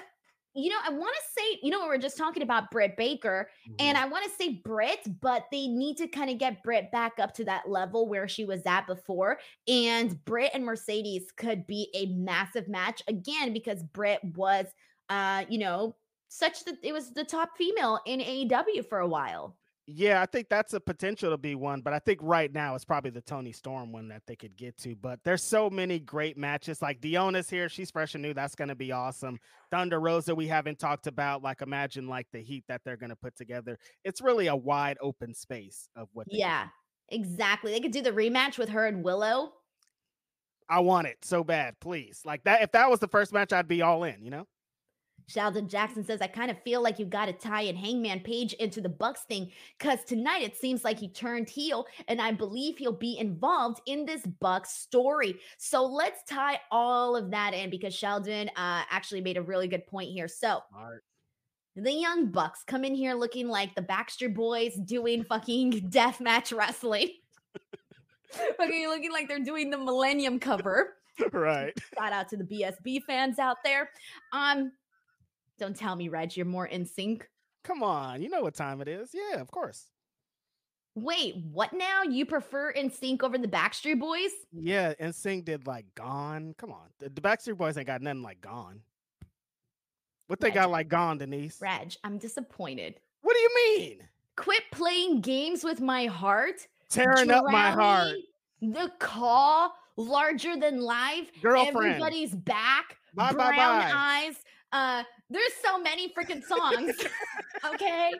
You know, I want to say, you know, we were just talking about Britt Baker, and I want to say Britt, but they need to kind of get Britt back up to that level where she was at before. And Britt and Mercedes could be a massive match again because Britt was, uh, you know, such that it was the top female in A E W for a while. Yeah, I think that's a potential to be one, but I think right now it's probably the Toni Storm one that they could get to. But there's so many great matches. Like Deonna's here, she's fresh and new. That's going to be awesome. Thunder Rosa, we haven't talked about. Like, imagine like the heat that they're going to put together. It's really a wide open space of what. Yeah, exactly. They could do the rematch with her and Willow. I want it so bad, please. Like that. If that was the first match, I'd be all in. You know. Sheldon Jackson says, I kind of feel like you got to tie in Hangman Page into the Bucks thing because tonight it seems like he turned heel and I believe he'll be involved in this Bucks story. So let's tie all of that in because Sheldon uh, actually made a really good point here. So Smart. The Young Bucks come in here looking like the Baxter Boys doing fucking deathmatch wrestling. Fucking looking like they're doing the Millennium cover. Right. Shout out to the B S B fans out there. Um. Don't tell me, Reg, you're more in sync. Come on, you know what time it is. Yeah, of course. Wait, what now? You prefer N Sync over the Backstreet Boys? Yeah, N Sync did like Gone. Come on. The, the Backstreet Boys ain't got nothing like Gone. What Reg, they got like Gone, Denise? Reg, I'm disappointed. What do you mean? Quit playing games with my heart. Tearing up my heart. The Call, Larger Than Life. Girlfriend. Everybody's Back. Bye, Brown bye, bye. Eyes. Uh, there's so many freaking songs. Okay.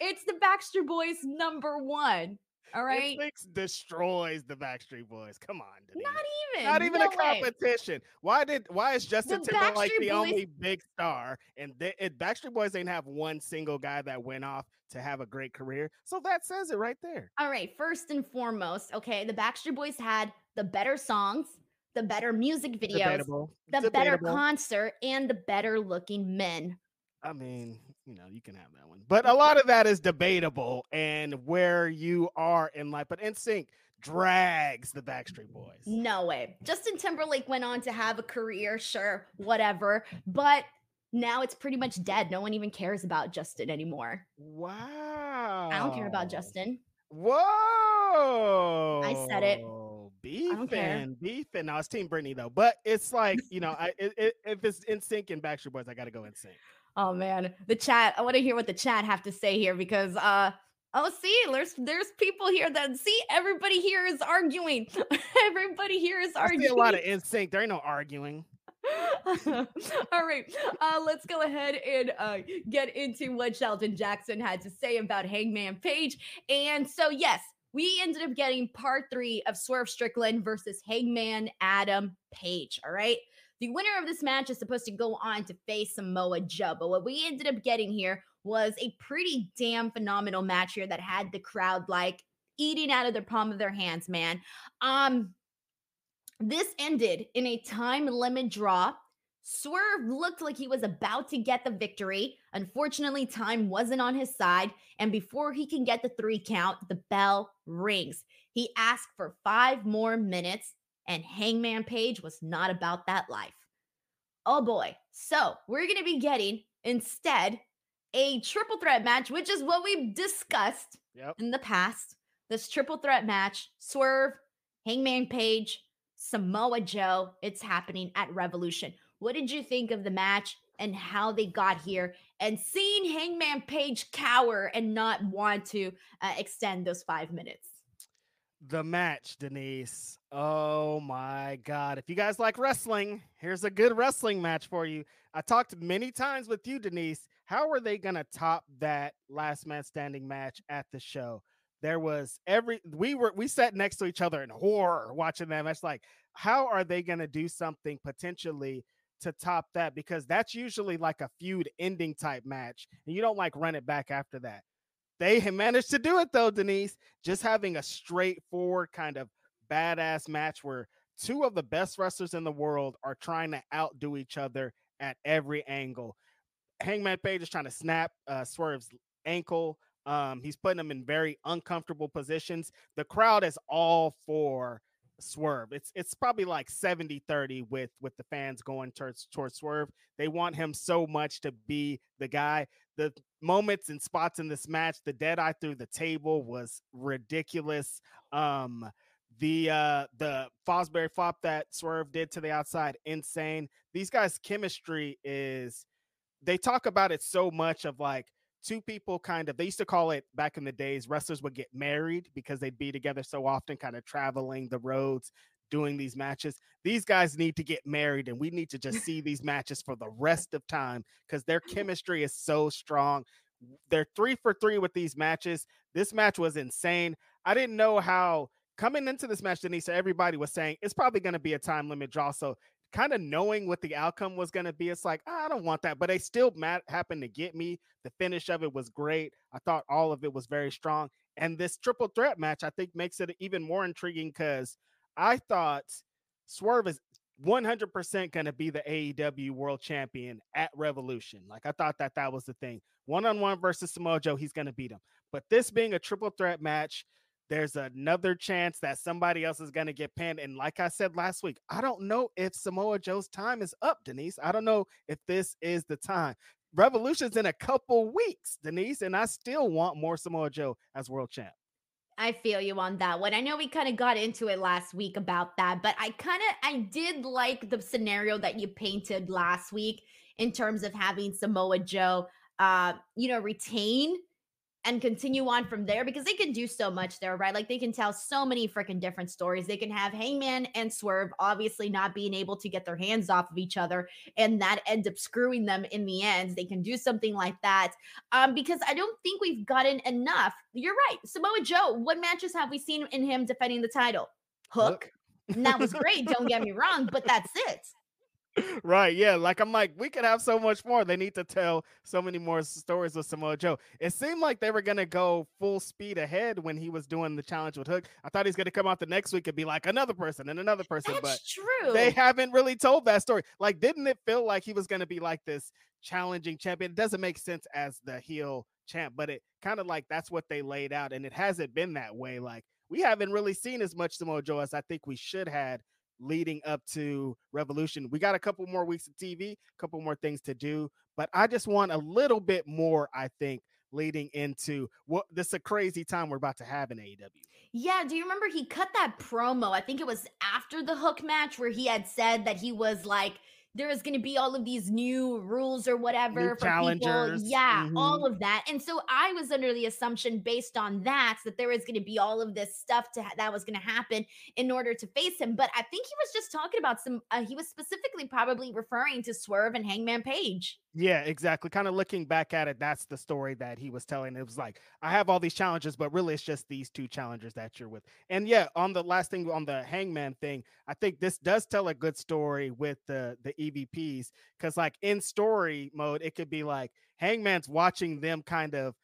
It's the Backstreet Boys number one. All right. N Sync destroys the Backstreet Boys. Come on, Denise. Not even. Not even no a competition. Way. Why did why is Justin the Timberlake Backstreet the Boys... only big star? And they, it, Backstreet Boys didn't have one single guy that went off to have a great career. So that says it right there. All right. First and foremost, okay, the Backstreet Boys had the better songs, the better music videos, Debatable. the Debatable. better concert, and the better looking men. I mean, you know, you can have that one, but a lot of that is debatable and where you are in life. But N Sync drags the Backstreet Boys. No way. Justin Timberlake went on to have a career, sure, whatever, but now it's pretty much dead. No one even cares about Justin anymore. Wow. I don't care about Justin. Whoa. I said it. Beefing, beefing. Now it's Team Britney though, but it's like, you know, I it, it, if it's N Sync and Backstreet Boys, I got to go N Sync. Oh man, the chat. I want to hear what the chat have to say here because uh oh, see, there's there's people here that see everybody here is arguing. everybody here is arguing. I see a lot of N Sync. There ain't no arguing. All right, uh, let's go ahead and uh, get into what Sheldon Jackson had to say about Hangman Page. And so yes. We ended up getting part three of Swerve Strickland versus Hangman Adam Page, all right? The winner of this match is supposed to go on to face Samoa Joe, but what we ended up getting here was a pretty damn phenomenal match here that had the crowd, like, eating out of the palm of their hands, man. Um, this ended in a time limit draw. Swerve looked like he was about to get the victory. Unfortunately, time wasn't on his side. And before he can get the three count, the bell rings. He asked for five more minutes, and Hangman Page was not about that life. Oh boy. So we're going to be getting instead a triple threat match, which is what we've discussed yep. in the past. This triple threat match, Swerve, Hangman Page, Samoa Joe, it's happening at Revolution. What did you think of the match and how they got here and seeing Hangman Page cower and not want to uh, extend those five minutes? The match, Denise. Oh my God. If you guys like wrestling, here's a good wrestling match for you. I talked many times with you, Denise. How are they going to top that last man standing match at the show? There was every, we were, we sat next to each other in horror watching that match. Like, how are they going to do something potentially to top that, because that's usually like a feud ending type match and you don't like run it back after that. They managed to do it though, Denise, just having a straightforward kind of badass match where two of the best wrestlers in the world are trying to outdo each other at every angle. Hangman Page is trying to snap uh, Swerve's ankle. Um, he's putting him in very uncomfortable positions. The crowd is all for Swerve. It's it's probably like seventy thirty with with the fans going towards towards Swerve. They want him so much to be the guy. The moments and spots in this match, the dead eye through the table was ridiculous. Um the uh the Fosbury flop that Swerve did to the outside, insane. These guys' chemistry is, they talk about it so much of like two people kind of, they used to call it back in the days, wrestlers would get married because they'd be together so often, kind of traveling the roads, doing these matches. These guys need to get married and we need to just see these matches for the rest of time because their chemistry is so strong. They're three for three with these matches. This match was insane. I didn't know how, coming into this match, Denise, everybody was saying it's probably going to be a time limit draw. So kind of knowing what the outcome was going to be, it's like, oh, I don't want that, but they still mad- happened to get me. The finish of it was great. I thought all of it was very strong. And this triple threat match, I think, makes it even more intriguing because I thought Swerve is one hundred percent going to be the A E W world champion at Revolution. Like, I thought that that was the thing. One-on-one versus Samoa Joe, he's going to beat him. But this being a triple threat match, There's another chance that somebody else is going to get pinned. And like I said last week, I don't know if Samoa Joe's time is up, Denise. I don't know if this is the time. Revolution's in a couple weeks, Denise, and I still want more Samoa Joe as world champ. I feel you on that one. I know we kind of got into it last week about that, but I kind of, I did like the scenario that you painted last week in terms of having Samoa Joe, uh, you know, retain and continue on from there, because they can do so much there, right? Like, they can tell so many freaking different stories. They can have Hangman and Swerve obviously not being able to get their hands off of each other, and that ends up screwing them in the end. They can do something like that, um, because I don't think we've gotten enough. You're right. Samoa Joe, what matches have we seen in him defending the title? Hook. Look. And that was great. Don't get me wrong, but that's it. Right, yeah, like I'm like, we could have so much more. They need to tell so many more stories with Samoa Joe. It seemed like they were going to go full speed ahead when he was doing the challenge with Hook. I thought he's going to come out the next week and be like another person and another person. That's but true. They haven't really told that story. Like, didn't it feel like he was going to be like this challenging champion? It doesn't make sense as the heel champ, but it kind of like that's what they laid out, and it hasn't been that way. Like, we haven't really seen as much Samoa Joe as I think we should have leading up to Revolution. We got a couple more weeks of T V, a couple more things to do, but I just want a little bit more, I think, leading into what this is a crazy time we're about to have in A E W. Yeah, do you remember he cut that promo? I think it was after the Hook match where he had said that he was like, there is going to be all of these new rules or whatever new for challengers. People. Yeah, mm-hmm. all of that. And so I was under the assumption based on that, that there is going to be all of this stuff to ha- that was going to happen in order to face him. But I think he was just talking about some, uh, he was specifically probably referring to Swerve and Hangman Page. Yeah, exactly. Kind of looking back at it, that's the story that he was telling. It was like, I have all these challenges, but really it's just these two challengers that you're with. And yeah, on the last thing, on the Hangman thing, I think this does tell a good story with the, the E V Ps, because like in story mode, it could be like Hangman's watching them kind of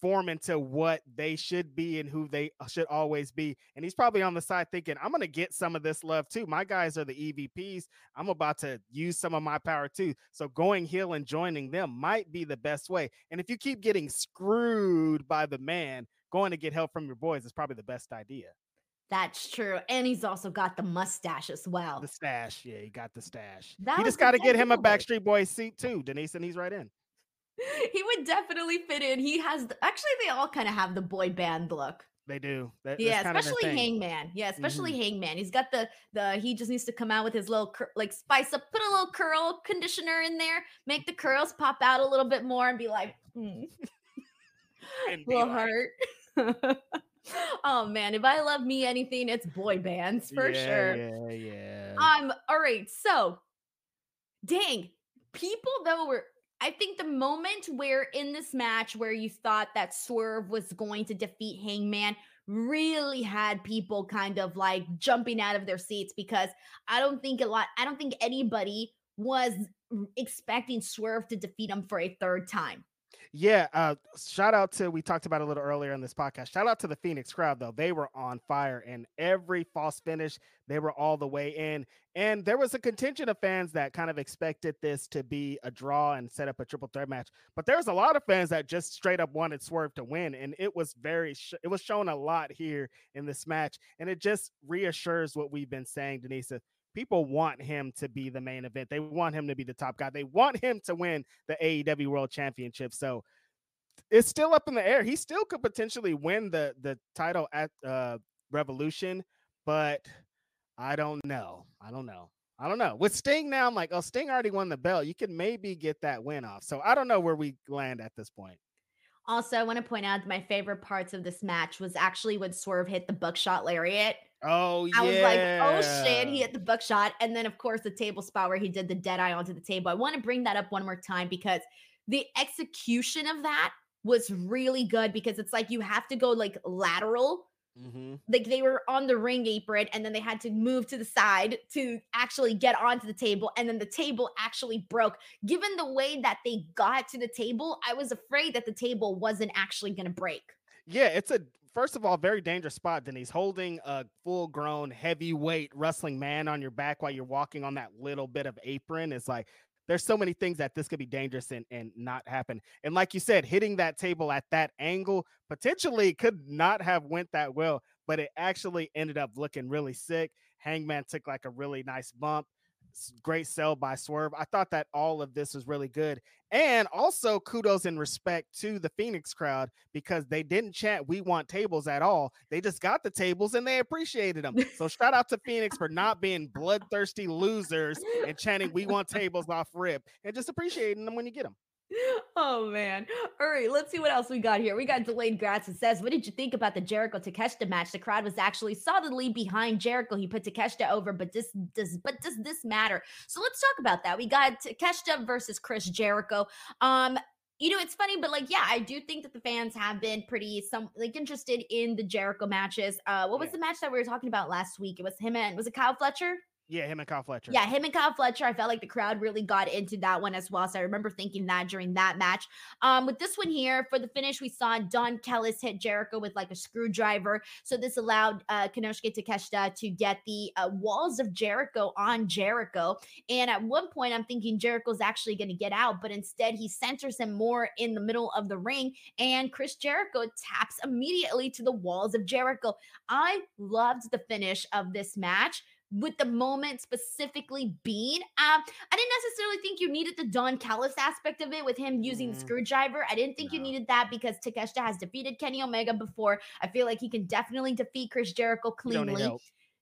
form into what they should be and who they should always be. And he's probably on the side thinking, I'm going to get some of this love too. My guys are the E V Ps. I'm about to use some of my power too. So going heel and joining them might be the best way. And if you keep getting screwed by the man, going to get help from your boys is probably the best idea. That's true. And he's also got the mustache as well. The stash. Yeah, he got the stash. That he just got to get him a Backstreet Boys seat too, Denise, and he's right in. He would definitely fit in. He has the, actually, they all kind of have the boy band look. They do. That, yeah, especially Hangman. Yeah, especially mm-hmm. Hangman. He's got the the. He just needs to come out with his little cur- like spice up, put a little curl conditioner in there, make the curls pop out a little bit more, and be like, mm. and be will like- hurt. Oh man, if I love me anything, it's boy bands for yeah, sure. Yeah, yeah. Um. All right. So, dang, people though were. I think the moment where in this match where you thought that Swerve was going to defeat Hangman really had people kind of like jumping out of their seats, because I don't think a lot, I don't think anybody was expecting Swerve to defeat him for a third time. Yeah. Uh, shout out to, we talked about a little earlier in this podcast, shout out to the Phoenix crowd though. They were on fire, and every false finish, they were all the way in. And there was a contingent of fans that kind of expected this to be a draw and set up a triple threat match. But there's a lot of fans that just straight up wanted Swerve to win. And it was very, sh- it was shown a lot here in this match. And it just reassures what we've been saying, Denise. People want him to be the main event. They want him to be the top guy. They want him to win the A E W World Championship. So it's still up in the air. He still could potentially win the, the title at uh, Revolution, but I don't know. I don't know. I don't know. With Sting now, I'm like, oh, Sting already won the belt. You can maybe get that win off. So I don't know where we land at this point. Also, I want to point out my favorite parts of this match was actually when Swerve hit the buckshot lariat. Oh, yeah. I was like, oh, shit, he hit the buckshot. And then, of course, the table spot where he did the dead eye onto the table. I want to bring that up one more time because the execution of that was really good, because it's like you have to go like lateral. Mm-hmm. Like they were on the ring apron and then they had to move to the side to actually get onto the table, and then the table actually broke. Given the way that they got to the table, I was afraid that the table wasn't actually going to break. Yeah, it's a first of all very dangerous spot, Denise, holding a full-grown heavyweight wrestling man on your back while you're walking on that little bit of apron. It's like there's so many things that this could be dangerous and, and not happen. And like you said, hitting that table at that angle potentially could not have went that well, but it actually ended up looking really sick. Hangman took like a really nice bump. Great sell by Swerve. I thought that all of this was really good. And also kudos and respect to the Phoenix crowd, because they didn't chant "we want tables" at all. They just got the tables and they appreciated them. So shout out to Phoenix for not being bloodthirsty losers and chanting "we want tables" off rip and just appreciating them when you get them. Oh man. All right, let's see what else we got here. We got Delayed Gratz and says, what did you think about the Jericho Takeshita match? The crowd was actually solidly behind Jericho. He put Takeshita over, but this does but does this matter? So let's talk about that. We got Takeshita versus Chris Jericho. Um You know, it's funny, but like, yeah, I do think that the fans have been pretty some like interested in the Jericho matches. Uh, what was yeah. the match that we were talking about last week? It was him and was it Kyle Fletcher? Yeah, him and Kyle Fletcher. Yeah, him and Kyle Fletcher. I felt like the crowd really got into that one as well. So I remember thinking that during that match. Um, with this one here, for the finish, we saw Don Callis hit Jericho with like a screwdriver. So this allowed uh, Kenosuke Takeshita to get the uh, walls of Jericho on Jericho. And at one point, I'm thinking Jericho's actually going to get out. But instead, he centers him more in the middle of the ring. And Chris Jericho taps immediately to the walls of Jericho. I loved the finish of this match, with the moment specifically being, um, I didn't necessarily think you needed the Don Callis aspect of it with him using mm. the screwdriver. I didn't think no. you needed that because Takeshita has defeated Kenny Omega before. I feel like he can definitely defeat Chris Jericho cleanly.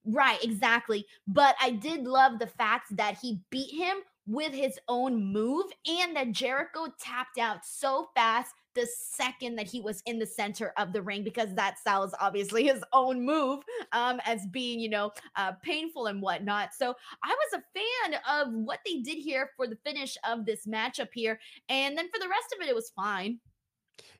Right, exactly. But I did love the fact that he beat him with his own move and that Jericho tapped out so fast the second that he was in the center of the ring, because that sells obviously his own move um, as being, you know, uh, painful and whatnot. So I was a fan of what they did here for the finish of this matchup here. And then for the rest of it, it was fine.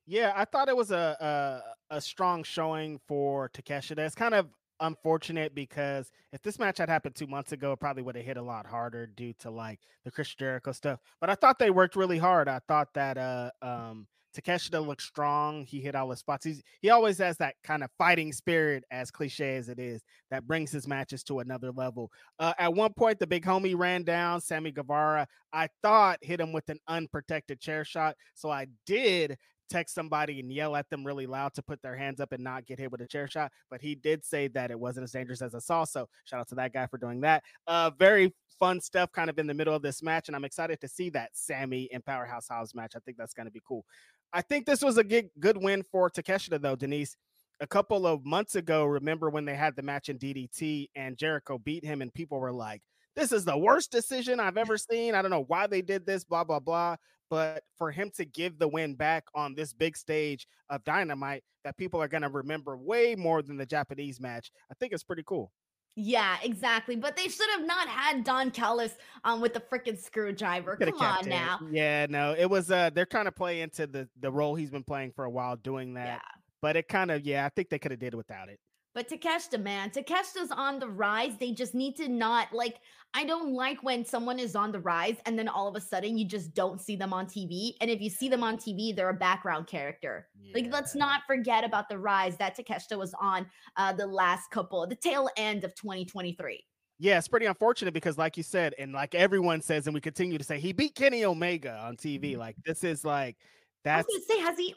Yeah, I thought it was a a, a strong showing for Takeshita. It's kind of unfortunate because if this match had happened two months ago, it probably would have hit a lot harder due to like the Chris Jericho stuff. But I thought they worked really hard. I thought that uh, um, Takeshita looked strong. He hit all his spots. He's, he always has that kind of fighting spirit, as cliche as it is, that brings his matches to another level. Uh, at one point, the big homie ran down Sammy Guevara. I thought hit him with an unprotected chair shot. So I did text somebody and yell at them really loud to put their hands up and not get hit with a chair shot. But he did say that it wasn't as dangerous as I saw. So shout out to that guy for doing that. Uh, very fun stuff kind of in the middle of this match. And I'm excited to see that Sammy and Powerhouse Hobbs match. I think that's going to be cool. I think this was a good win for Takeshita though, Denise. A couple of months ago, remember when they had the match in D D T and Jericho beat him and people were like, this is the worst decision I've ever seen. I don't know why they did this, blah, blah, blah. But for him to give the win back on this big stage of Dynamite that people are going to remember way more than the Japanese match, I think it's pretty cool. Yeah, exactly. But they should have not had Don Callis um, with the freaking screwdriver. Come on now. It. Yeah, no, it was, uh, they're trying to play into the, the role he's been playing for a while doing that. Yeah. But it kind of, yeah, I think they could have did without it. But Takeshita, man, Takeshita's on the rise. They just need to not, like, I don't like when someone is on the rise and then all of a sudden you just don't see them on T V. And if you see them on T V, they're a background character. Yeah. Like, let's not forget about the rise that Takeshita was on uh, the last couple, the tail end of twenty twenty-three. Yeah, it's pretty unfortunate because, like you said, and like everyone says, and we continue to say, he beat Kenny Omega on T V. Mm-hmm. Like, this is like, that's. I was gonna say, has he...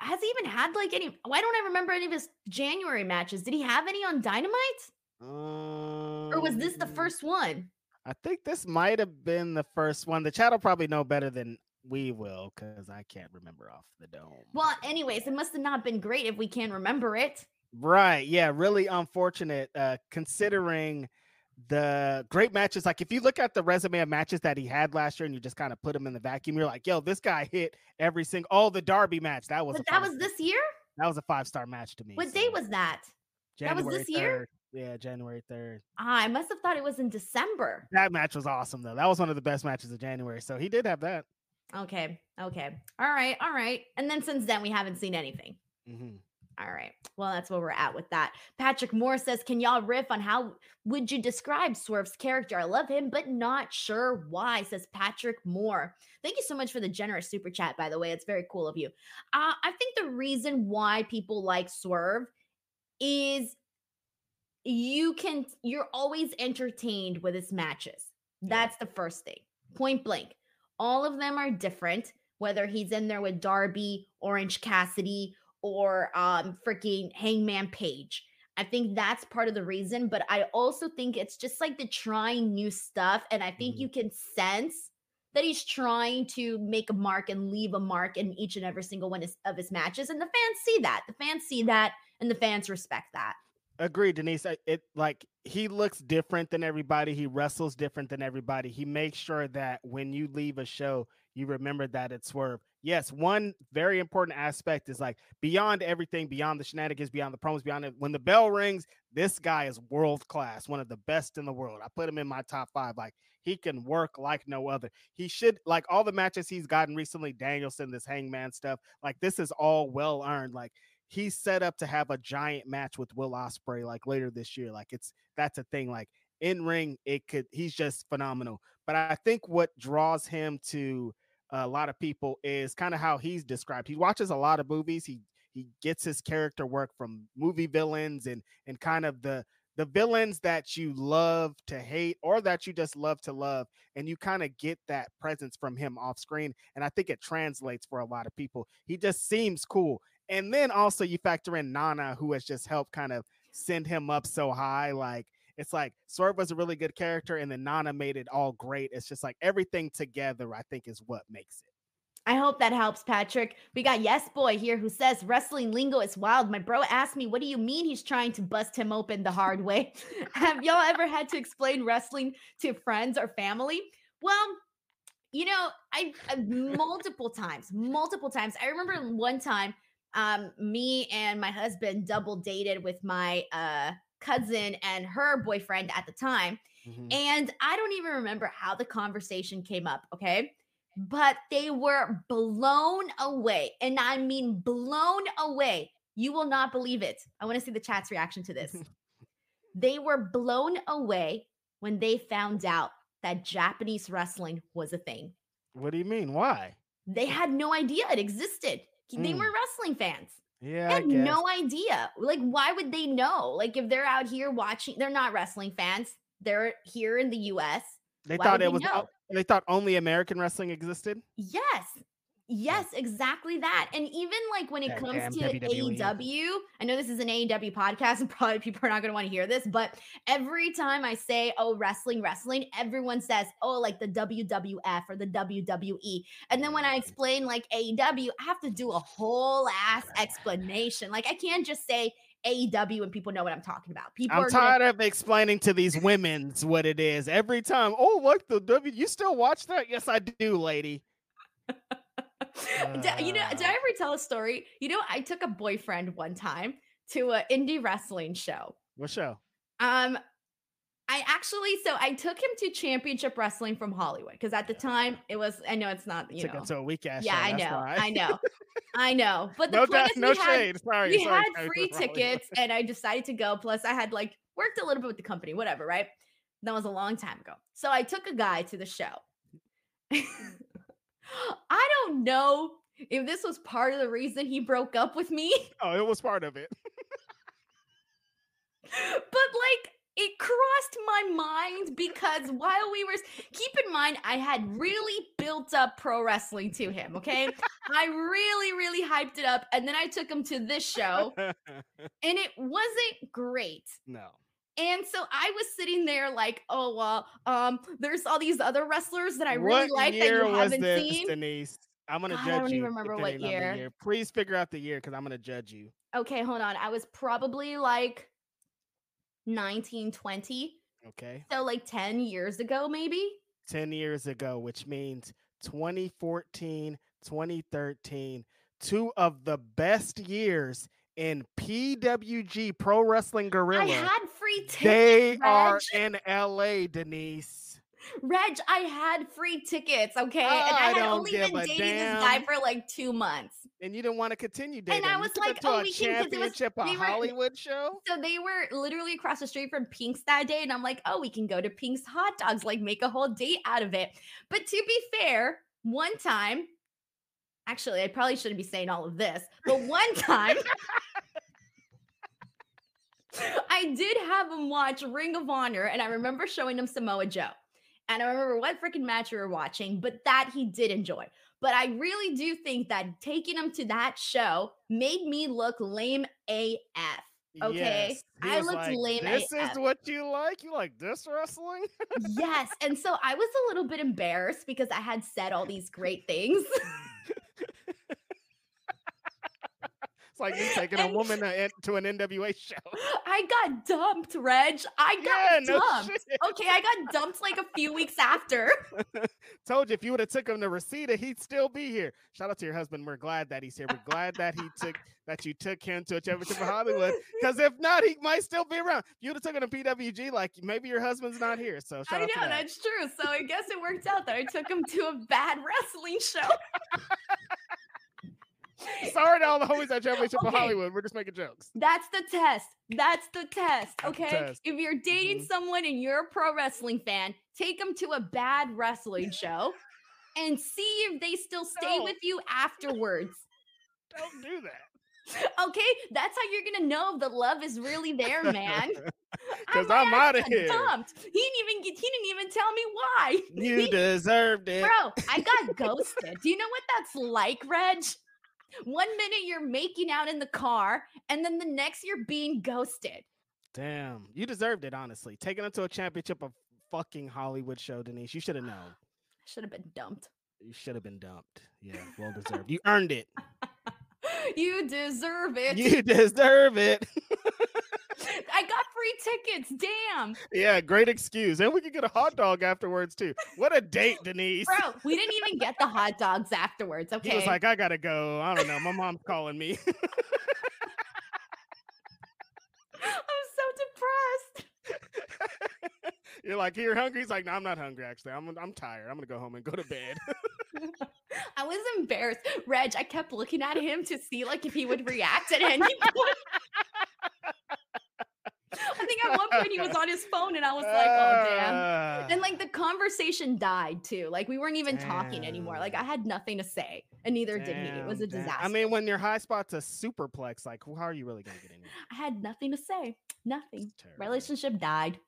Has he even had like any? Why don't I remember any of his January matches? Did he have any on Dynamite? Um, or was this the first one? I think this might have been the first one. The chat will probably know better than we will because I can't remember off the dome. Well, anyways, it must have not been great if we can't remember it. Right. Yeah. Really unfortunate uh, considering the great matches. Like if you look at the resume of matches that he had last year and you just kind of put him in the vacuum, you're like, yo, this guy hit every single, oh, the Darby match. That was, that was this year. That was a five-star match to me. What day was that? That was this year? Yeah. January third. Ah, I must've thought it was in December. That match was awesome though. That was one of the best matches of January. So he did have that. Okay. Okay. All right. All right. And then since then we haven't seen anything. Mm-hmm. All right. Well, that's where we're at with that. Patrick Moore says, can y'all riff on how would you describe Swerve's character? I love him, but not sure why, says Patrick Moore. Thank you so much for the generous super chat, by the way. It's very cool of you. Uh, I think the reason why people like Swerve is you can, you're always entertained with his matches. That's the first thing. Point blank. All of them are different, whether he's in there with Darby, Orange Cassidy, or um, freaking Hangman Page. I think that's part of the reason, but I also think it's just like the trying new stuff. And I think mm-hmm. you can sense that he's trying to make a mark and leave a mark in each and every single one of his matches. And the fans see that. The fans see that, and the fans respect that. Agreed, Denise. It like he looks different than everybody. He wrestles different than everybody. He makes sure that when you leave a show, you remember that it's Swerve. Yes, one very important aspect is like beyond everything, beyond the shenanigans, beyond the promos, beyond it. When the bell rings, this guy is world class, one of the best in the world. I put him in my top five. Like he can work like no other. He should like all the matches he's gotten recently, Danielson, this Hangman stuff. Like this is all well earned. Like. He's set up to have a giant match with Will Ospreay like later this year. Like it's, that's a thing, like in ring, it could, he's just phenomenal. But I think what draws him to a lot of people is kind of how he's described. He watches a lot of movies. He, he gets his character work from movie villains and, and kind of the, the villains that you love to hate or that you just love to love. And you kind of get that presence from him off screen. And I think it translates for a lot of people. He just seems cool. And then also you factor in Nana, who has just helped kind of send him up so high. Like it's like Swerve was a really good character, and then Nana made it all great. It's just like everything together, I think, is what makes it. I hope that helps, Patrick. We got Yes Boy here who says wrestling lingo is wild. My bro asked me, what do you mean he's trying to bust him open the hard way? Have y'all ever had to explain wrestling to friends or family? Well, you know, I, I multiple times, multiple times. I remember one time, Um, me and my husband double dated with my uh, cousin and her boyfriend at the time. Mm-hmm. And I don't even remember how the conversation came up, okay? But they were blown away. And I mean blown away. You will not believe it. I want to see the chat's reaction to this. They were blown away when they found out that Japanese wrestling was a thing. What do you mean? Why? They had no idea it existed. They mm. were wrestling fans. Yeah, they had I guess. no idea. Like, why would they know? Like, if they're out here watching, they're not wrestling fans. They're here in the U S. They why thought it they was. Know? They thought only American wrestling existed. Yes, yes, exactly that. And even like when it yeah, comes yeah, to W W E. A E W, I know this is an A E W podcast, and probably people are not going to want to hear this. But every time I say, "Oh, wrestling, wrestling," everyone says, "Oh, like the W W F or the W W E." And then when I explain like A E W, I have to do a whole ass explanation. Like I can't just say A E W and people know what I'm talking about. People I'm are tired gonna- of explaining to these women's what it is every time. Oh, look, the W. You still watch that? Yes, I do, lady. Uh, you know, did I ever tell a story? You know, I took a boyfriend one time to an indie wrestling show. What show? Um, I actually, so I took him to Championship Wrestling from Hollywood because at the time it was, I know it's not, you took know. Him to a weak ass. Yeah, show, I know, why. I know, I know. But the no point doubt, is no shade. Had, sorry, we sorry, had free tickets and I decided to go. Plus I had like worked a little bit with the company, whatever, right? That was a long time ago. So I took a guy to the show. I don't know if this was part of the reason he broke up with me. Oh, it was part of it. But like it crossed my mind because while we were, keep in mind, I had really built up pro wrestling to him. Okay. I really, really hyped it up. And then I took him to this show and it wasn't great. No. And so I was sitting there like, oh, well, um, there's all these other wrestlers that I really like that you haven't this, seen. Denise? I'm going to judge you. I don't even remember what year. year. Please figure out the year because I'm going to judge you. Okay, hold on. I was probably like nineteen, twenty. Okay. So like ten years ago, maybe? ten years ago, which means twenty fourteen, twenty thirteen, two of the best years in P W G, Pro Wrestling Guerrilla. I had free tickets, They Reg. Are in L A, Denise. Reg, I had free tickets, okay? Oh, and I had I only been dating damn. this guy for like two months. And you didn't want to continue dating. And I was like, oh, we can, because it was a Hollywood show? So they were literally across the street from Pink's that day. And I'm like, oh, we can go to Pink's hot dogs, like make a whole day out of it. But to be fair, one time, actually, I probably shouldn't be saying all of this, but one time I did have him watch Ring of Honor, and I remember showing him Samoa Joe. And I remember what freaking match we were watching, but that he did enjoy. But I really do think that taking him to that show made me look lame A F. Okay, yes. I looked like, lame. This A F. Is what you like? You like this wrestling? Yes. And so I was a little bit embarrassed because I had said all these great things. It's like you taking and, a woman to an N W A show. I got dumped, Reg. I got yeah, dumped. No okay, I got dumped like a few weeks after. Told you, if you would have took him to Reseda, he'd still be here. Shout out to your husband. We're glad that he's here. We're glad that he took that you took him to a championship in Hollywood. Because if not, he might still be around. If you would have taken him to P W G, like maybe your husband's not here. So shout I out know to that. That's true. So I guess it worked out that I took him to a bad wrestling show. Sorry to all the homies at Championship okay. of Hollywood. We're just making jokes. That's the test. That's the test. Okay. The test. If you're dating mm-hmm. someone and you're a pro wrestling fan, take them to a bad wrestling show and see if they still stay no. with you afterwards. Don't do that. Okay. That's how you're going to know if the love is really there, man. Because I'm out of here. Dumped. He didn't even get, he didn't even tell me why. You he, deserved it. Bro, I got ghosted. Do you know what that's like, Reg? One minute you're making out in the car, and then the next you're being ghosted. Damn, you deserved it, honestly. Taking him to a championship of fucking Hollywood show, Denise. You should have known. Should have been dumped. You should have been dumped. Yeah, well deserved. You earned it. You deserve it. You deserve it. I got free tickets. Damn. Yeah, great excuse. And we could get a hot dog afterwards, too. What a date, Denise. Bro, we didn't even get the hot dogs afterwards. Okay. He was like, I got to go. I don't know. My mom's calling me. I'm so depressed. You're like, you're hungry? He's like, no, I'm not hungry, actually. I'm, I'm tired. I'm going to go home and go to bed. I was embarrassed. Reg, I kept looking at him to see like if he would react at any point. I think at one point he was on his phone and I was like, oh, damn. And like the conversation died too. Like we weren't even damn. talking anymore. Like I had nothing to say and neither damn, did he. It was a damn. disaster. I mean, when your high spot's a superplex, like how are you really going to get in here? I had nothing to say. Nothing. Relationship died.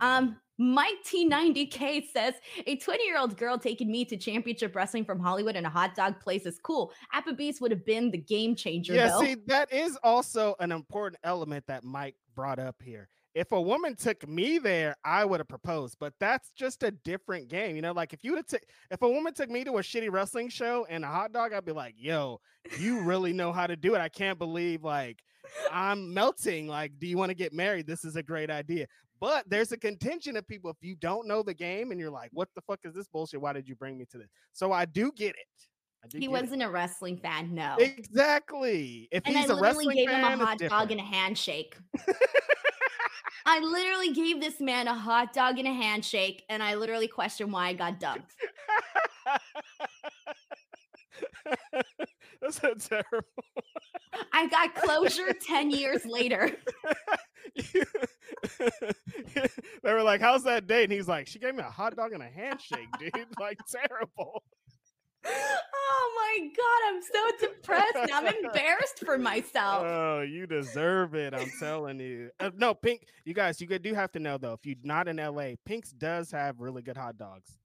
Um, Mike T ninety K says, a twenty-year-old girl taking me to championship wrestling from Hollywood in a hot dog place is cool. Applebee's would have been the game changer, yeah, though. See, that is also an important element that Mike brought up here. If a woman took me there, I would have proposed, but that's just a different game. You know, like if you would have, t- if a woman took me to a shitty wrestling show and a hot dog, I'd be like, yo, you really know how to do it. I can't believe like I'm melting. Like, do you want to get married? This is a great idea. But there's a contingent of people. If you don't know the game and you're like, what the fuck is this bullshit? Why did you bring me to this? So I do get it. He wasn't it. a wrestling fan, no. Exactly. If and he's I literally a wrestling gave fan, him a hot dog and a handshake. I literally gave this man a hot dog and a handshake, and I literally questioned why I got dumped. That's so terrible. I got closure ten years later. They were like, how's that date? And he's like, she gave me a hot dog and a handshake, dude. Like, terrible. Oh my God, I'm so depressed. Now. I'm embarrassed for myself. Oh, you deserve it. I'm telling you. Uh, no, Pink, you guys, you do have to know though, if you're not in L A, Pink's does have really good hot dogs.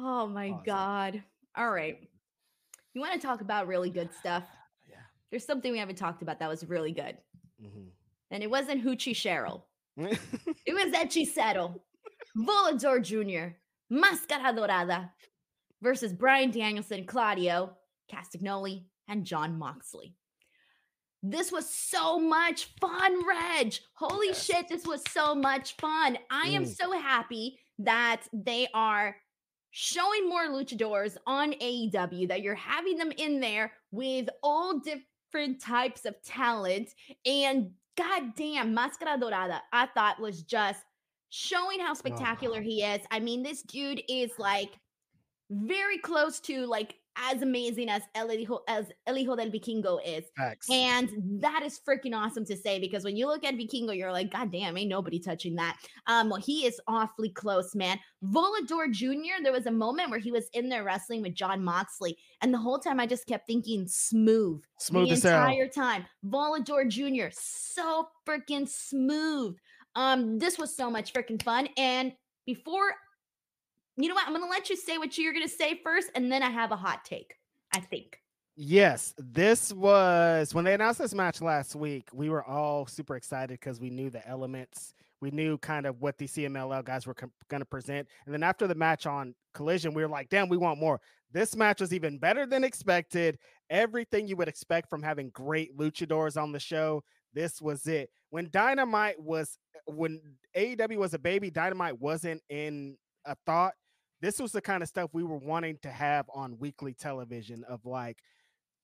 Oh my awesome. God. All right. You want to talk about really good stuff? Yeah. There's something we haven't talked about that was really good. Mm-hmm. And it wasn't Hoochie Cheryl. It was Hechicero, Volador Junior, Máscara Dorada versus Bryan Danielson, Claudio Castagnoli, and Jon Moxley. This was so much fun, Reg. Holy yes. shit, this was so much fun. I mm. am so happy that they are showing more luchadors on A E W, that you're having them in there with all different types of talent. And goddamn, Máscara Dorada, I thought was just showing how spectacular oh. he is. I mean, this dude is like, very close to like as amazing as El Hijo, as El Hijo del Vikingo is. Facts. And that is freaking awesome to say, because when you look at Vikingo, you're like, God damn, ain't nobody touching that. Um, well, he is awfully close, man. Volador Junior, there was a moment where he was in there wrestling with Jon Moxley, and the whole time I just kept thinking smooth. Smooth the entire out. time. Volador Junior, so freaking smooth. Um, this was so much freaking fun. And before you know what? I'm going to let you say what you're going to say first, and then I have a hot take, I think. Yes, this was, when they announced this match last week, we were all super excited because we knew the elements. We knew kind of what the C M L L guys were com- going to present. And then after the match on Collision, we were like, damn, we want more. This match was even better than expected. Everything you would expect from having great luchadors on the show, this was it. When Dynamite was, when A E W was a baby, Dynamite wasn't in a thought. This was the kind of stuff we were wanting to have on weekly television of like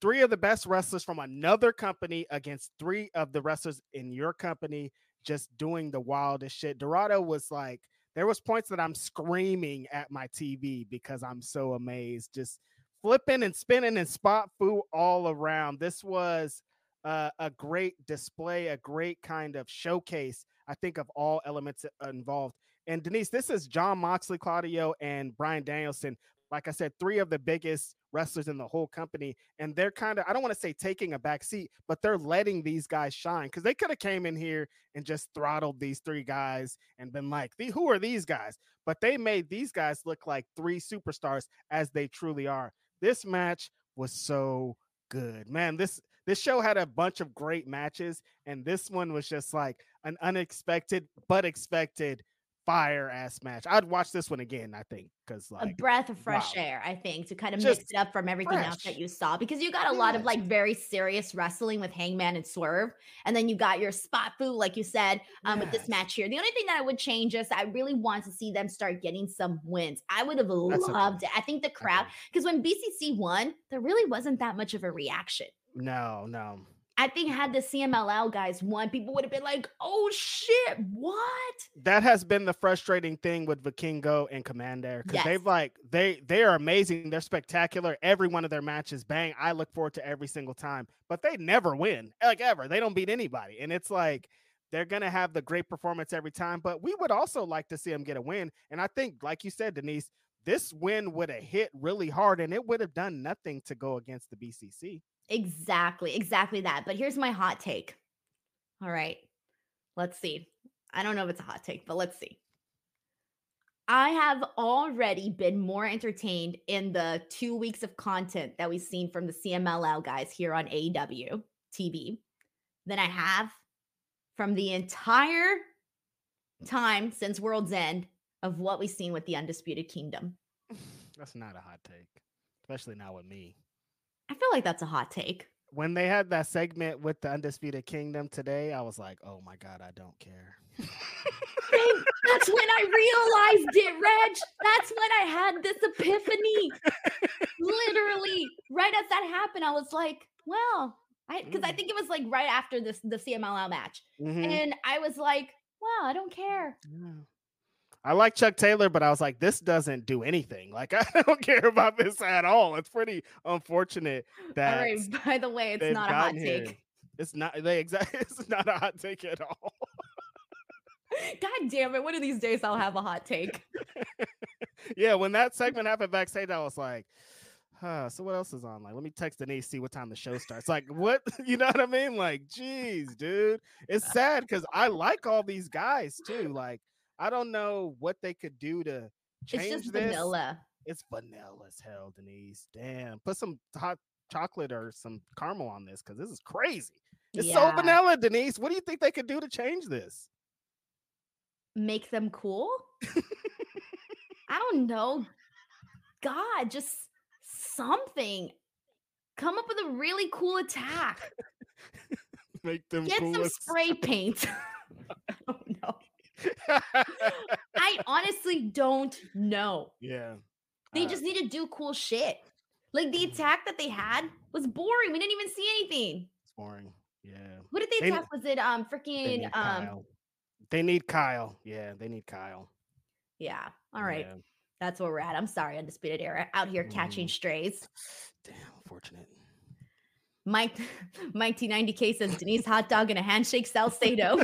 three of the best wrestlers from another company against three of the wrestlers in your company, just doing the wildest shit. Dorado was like, there was points that I'm screaming at my T V because I'm so amazed, just flipping and spinning and spot foo all around. This was uh, a great display, a great kind of showcase, I think, of all elements involved. And Denise, this is Jon Moxley, Claudio, and Bryan Danielson. Like I said, three of the biggest wrestlers in the whole company. And they're kind of, I don't want to say taking a back seat, but they're letting these guys shine. Because they could have came in here and just throttled these three guys and been like, who are these guys? But they made these guys look like three superstars as they truly are. This match was so good. Man, this this show had a bunch of great matches. And this one was just like an unexpected but expected fire ass match. I'd watch this one again, I think, because like a breath of fresh wow. air, I think, to kind of just mix it up from everything fresh. else that you saw, because you got a lot of like very serious wrestling with Hangman and Swerve, and then you got your spot foo, like you said, um, yes. with this match here. The only thing that I would change is I really want to see them start getting some wins. I would have That's loved okay. it. I think the crowd, because okay. when B C C won, there really wasn't that much of a reaction. No, no. I think had the C M L L guys won, people would have been like, oh, shit, what? That has been the frustrating thing with Vikingo and Commander. Because yes. they've like, they they are amazing. They're spectacular. Every one of their matches, bang, I look forward to every single time. But they never win, like ever. They don't beat anybody. And it's like, they're going to have the great performance every time. But we would also like to see them get a win. And I think, like you said, Denise, this win would have hit really hard. And it would have done nothing to go against the B C C. Exactly, exactly that. But here's my hot take. All right, let's see. I don't know if it's a hot take, but let's see. I have already been more entertained in the two weeks of content that we've seen from the C M L L guys here on A E W T V than I have from the entire time since World's End of what we've seen with the Undisputed Kingdom. That's not a hot take, especially not with me. I feel like that's a hot take. When they had that segment with the Undisputed Kingdom today, I was like, oh my God, I don't care. That's when I realized it, Reg. That's when I had this epiphany. Literally, right as that happened, I was like, well, I because mm. I think it was like right after this the C M L L match. Mm-hmm. And I was like, wow, I don't care. Yeah. I like Chuck Taylor, but I was like, this doesn't do anything. Like, I don't care about this at all. It's pretty unfortunate that. All right, by the way, it's not a hot take. Here. It's not. They exactly. It's not a hot take at all. God damn it! One of these days, I'll have a hot take. Yeah, when that segment happened backstage, I was like, huh, so what else is on? Like, let me text Denise, see what time the show starts. Like, what? You know what I mean? Like, geez, dude, it's sad because I like all these guys too. Like. I don't know what they could do to change this. It's just this. vanilla. It's vanilla as hell, Denise. Damn. Put some hot chocolate or some caramel on this because this is crazy. It's yeah. so vanilla, Denise. What do you think they could do to change this? Make them cool? I don't know. God, just something. Come up with a really cool attack. Make them Get coolest. Some spray paint. I don't know. I honestly don't know. Yeah. They uh, just need to do cool shit. Like the attack that they had was boring. We didn't even see anything. It's boring. Yeah. What did they, they attack? Was it um freaking um Kyle. They need Kyle. Yeah, they need Kyle. Yeah. All right. Yeah. That's where we're at. I'm sorry, Undisputed Era out here mm. catching strays. Damn, unfortunate. Mike Mike T ninety K says Denise hot dog and a handshake Salcedo.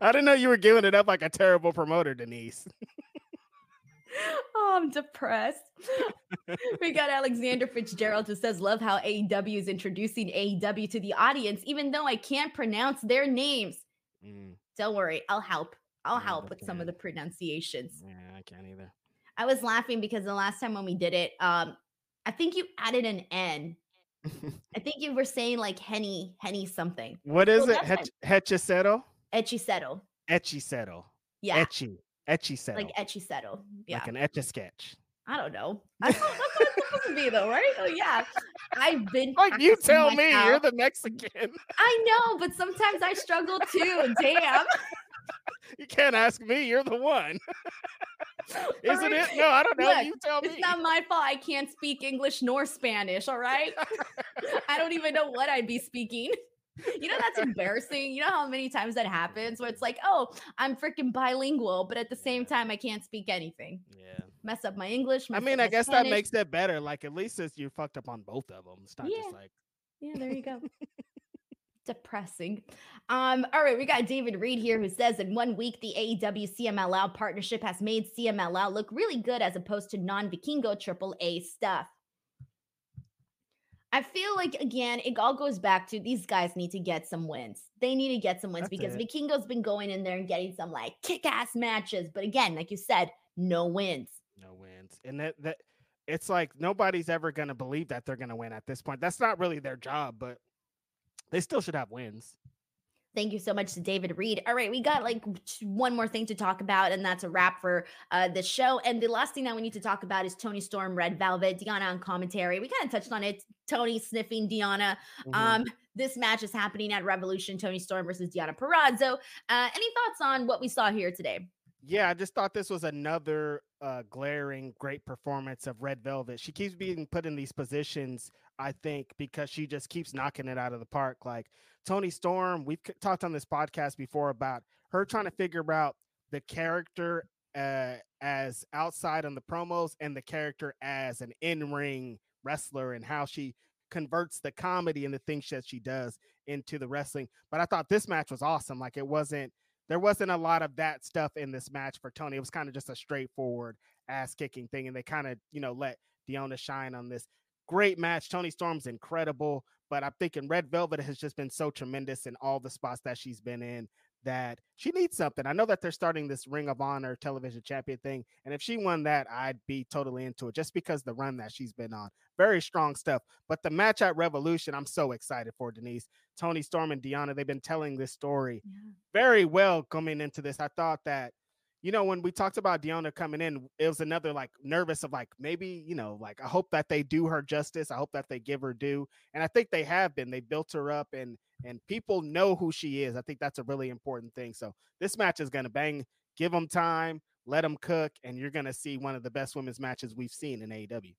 I didn't know you were giving it up like a terrible promoter, Denise. Oh, I'm depressed. We got Alexander Fitzgerald who says, love how A E W is introducing A E W to the audience, even though I can't pronounce their names. Mm. Don't worry. I'll help. I'll help with some of the pronunciations. Yeah. I can't either. I was laughing because the last time when we did it, um, I think you added an N. I think you were saying like Henny, Henny something. What is so it? Hech- Hechicero? Hechicero. Hechicero. Yeah. Echi. Hechicero. Like Hechicero. Yeah. Like an Etch-a-Sketch. I don't know. I don't know what it's supposed to be though, right? So yeah. I've been like you tell me, out. You're the Mexican. I know, but sometimes I struggle too. Damn. You can't ask me. You're the one. Isn't it? No, I don't know. Look, you tell me. It's not my fault. I can't speak English nor Spanish. All right. I don't even know what I'd be speaking. You know, that's embarrassing. You know how many times that happens where it's like, oh, I'm freaking bilingual, but at the same time, I can't speak anything. Yeah. Mess up my English. I mean, I guess Spanish. That makes it better. Like, at least it's, you fucked up on both of them. It's not yeah. just like. Yeah, there you go. Depressing. Um, all right, we got David Reed here who says, in one week, the A E W C M L L partnership has made C M L L look really good as opposed to non-Vikingo triple A stuff. I feel like, again, it all goes back to these guys need to get some wins. They need to get some wins That's because it. Vikingo's been going in there and getting some, like, kick-ass matches. But again, like you said, no wins. No wins. And that, that it's like nobody's ever going to believe that they're going to win at this point. That's not really their job, but they still should have wins. Thank you so much to David Reed. All right, we got like one more thing to talk about, and that's a wrap for uh, the show. And the last thing that we need to talk about is Toni Storm, Red Velvet, Deonna on commentary. We kind of touched on it. Toni sniffing Deonna. Mm-hmm. Um, this match is happening at Revolution, Toni Storm versus Deonna Purrazzo. Uh, any thoughts on what we saw here today? Yeah, I just thought this was another uh, glaring great performance of Red Velvet. She keeps being put in these positions, I think, because she just keeps knocking it out of the park. Like Toni Storm, we've talked on this podcast before about her trying to figure out the character uh, as outside on the promos and the character as an in-ring wrestler and how she converts the comedy and the things that she does into the wrestling. But I thought this match was awesome. Like it wasn't, there wasn't a lot of that stuff in this match for Toni. It was kind of just a straightforward ass kicking thing. And they kind of, you know, let Deonna shine on this. Great match. Toni Storm's incredible, but I'm thinking Red Velvet has just been so tremendous in all the spots that she's been in that she needs something. I know that they're starting this Ring of Honor television champion thing, and if she won that, I'd be totally into it just because the run that she's been on. Very strong stuff, but the match at Revolution, I'm so excited for, Denise. Toni Storm and Deonna, they've been telling this story yeah. very well coming into this. I thought that, you know, when we talked about Deonna coming in, it was another like nervous of like, maybe, you know, like, I hope that they do her justice. I hope that they give her due. And I think they have been, they built her up and, and people know who she is. I think that's a really important thing. So this match is going to bang, give them time, let them cook. And you're going to see one of the best women's matches we've seen in A E W.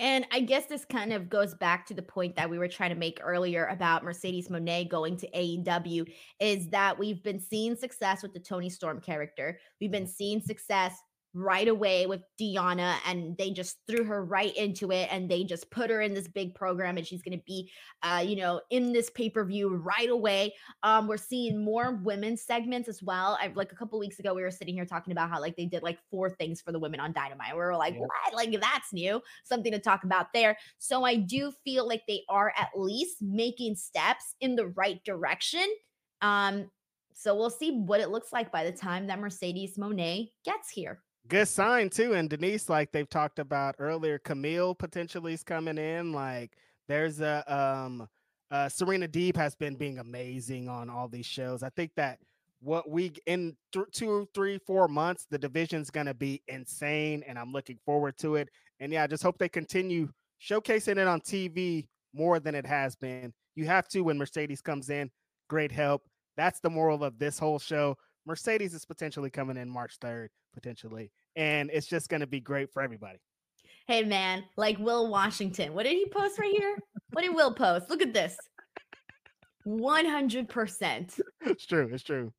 And I guess this kind of goes back to the point that we were trying to make earlier about Mercedes Monè going to A E W, is that we've been seeing success with the Toni Storm character. We've been seeing success right away with Deonna, and they just threw her right into it, and they just put her in this big program, and she's going to be, uh, you know, in this pay-per-view right away. Um, we're seeing more women's segments as well. I've like a couple weeks ago, we were sitting here talking about how like they did like four things for the women on Dynamite. We were like, yeah. what? Like that's new, something to talk about there. So I do feel like they are at least making steps in the right direction. Um, so we'll see what it looks like by the time that Mercedes Monè gets here. Good sign too. And Denise, like they've talked about earlier, Camille potentially is coming in. Like there's a, um, uh, Serena Deeb has been being amazing on all these shows. I think that what we in th- two, three, four months, the division's going to be insane and I'm looking forward to it. And yeah, I just hope they continue showcasing it on T V more than it has been. You have to, when Mercedes comes in, great help. That's the moral of this whole show. Mercedes is potentially coming in March third, potentially. And it's just going to be great for everybody. Hey, man, like Will Washington. What did he post right here? What did Will post? Look at this. one hundred percent. It's true. It's true.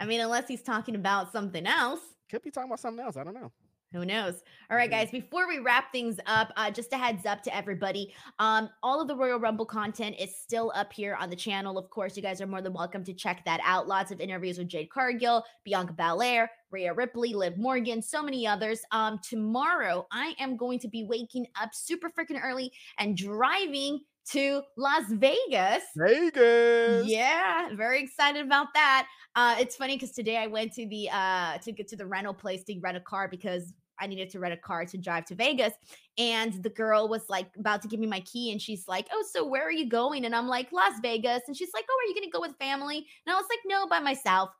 I mean, unless he's talking about something else. Could be talking about something else. I don't know. Who knows? All right, guys, before we wrap things up, uh, just a heads up to everybody. Um, all of the Royal Rumble content is still up here on the channel. Of course, you guys are more than welcome to check that out. Lots of interviews with Jade Cargill, Bianca Belair, Rhea Ripley, Liv Morgan, so many others. Um, tomorrow, I am going to be waking up super freaking early and driving to Las Vegas. Vegas. Yeah, very excited about that. Uh, it's funny because today I went to the uh to get to the rental place to rent a car because I needed to rent a car to drive to Vegas. And the girl was like about to give me my key. And she's like, oh, so where are you going? And I'm like, Las Vegas. And she's like, oh, are you going to go with family? And I was like, no, by myself.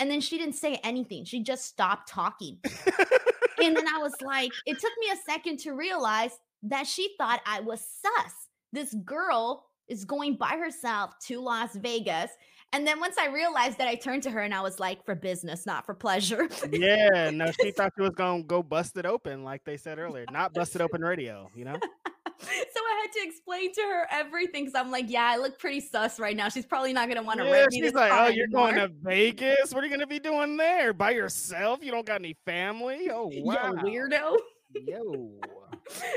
And then she didn't say anything. She just stopped talking. And then I was like, it took me a second to realize that she thought I was sus. This girl is going by herself to Las Vegas. And then once I realized that, I turned to her and I was like, for business, not for pleasure. Yeah, no, she thought she was going to go bust it open, like they said earlier. Not busted open radio, you know? So I had to explain to her everything because I'm like, yeah, I look pretty sus right now. She's probably not going to want to rent me this car anymore. She's like, oh, you're going to Vegas? What are you going to be doing there? By yourself? You don't got any family? Oh, wow. Yo, weirdo. Yo.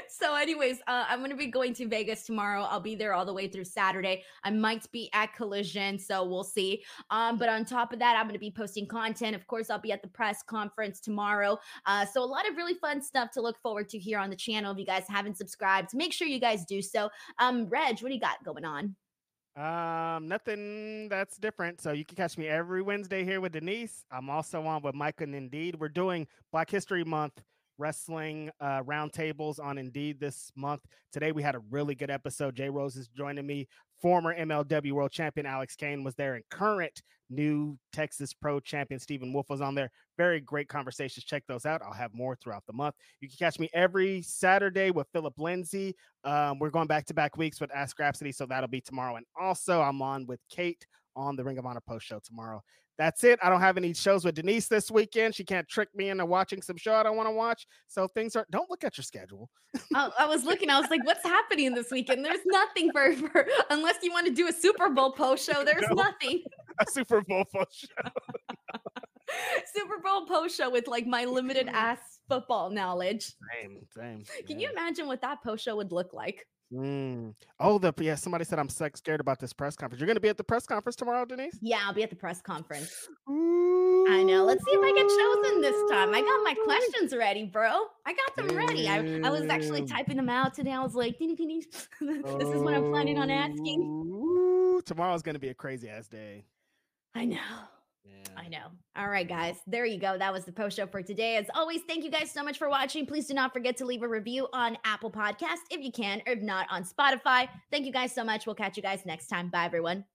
So anyways, uh, I'm going to be going to Vegas tomorrow. I'll be there all the way through Saturday. I might be at Collision, so we'll see. Um, but on top of that, I'm going to be posting content. Of course, I'll be at the press conference tomorrow. Uh, so a lot of really fun stuff to look forward to here on the channel. If you guys haven't subscribed, make sure you guys do so. Um, Reg, what do you got going on? Um, nothing that's different. So you can catch me every Wednesday here with Denise. I'm also on with Micah and Indeed. We're doing Black History Month wrestling uh roundtables on Indeed this month. Today we had a really good episode. Jay Rose is joining me. Former M L W world champion Alex Kane was there, and current new Texas pro champion Stephen Wolf was on there. Very great conversations. Check those out. I'll have more throughout the month. You can catch me every Saturday with Philip Lindsay. Um, we're going back to back weeks with Ask Rhapsody, so that'll be tomorrow. And also I'm on with Kate on the Ring of Honor post show tomorrow. That's it. I don't have any shows with Denise this weekend. She can't trick me into watching some show I don't want to watch. So things are, don't look at your schedule. I, I was looking, I was like, what's happening this weekend? There's nothing for, for unless you want to do a Super Bowl post show, there's no, nothing. A Super Bowl post show. Super Bowl post show with like my limited ass football knowledge. Same, same. Yeah. Can you imagine what that post show would look like? Mm. Oh, the yeah, somebody said I'm sex scared about this press conference. You're going to be at the press conference tomorrow, Denise? Yeah, I'll be at the press conference. Ooh. I know. Let's see if I get chosen this time. I got my questions ready, bro. I got them ready. I, I was actually typing them out today. I was like, ding, ding, ding. This is what I'm planning on asking. Ooh. Tomorrow's going to be a crazy ass day. I know. Yeah. I know. All right, guys. There you go. That was the post show for today. As always, thank you guys so much for watching. Please do not forget to leave a review on Apple Podcasts if you can, or if not, on Spotify. Thank you guys so much. We'll catch you guys next time. Bye, everyone.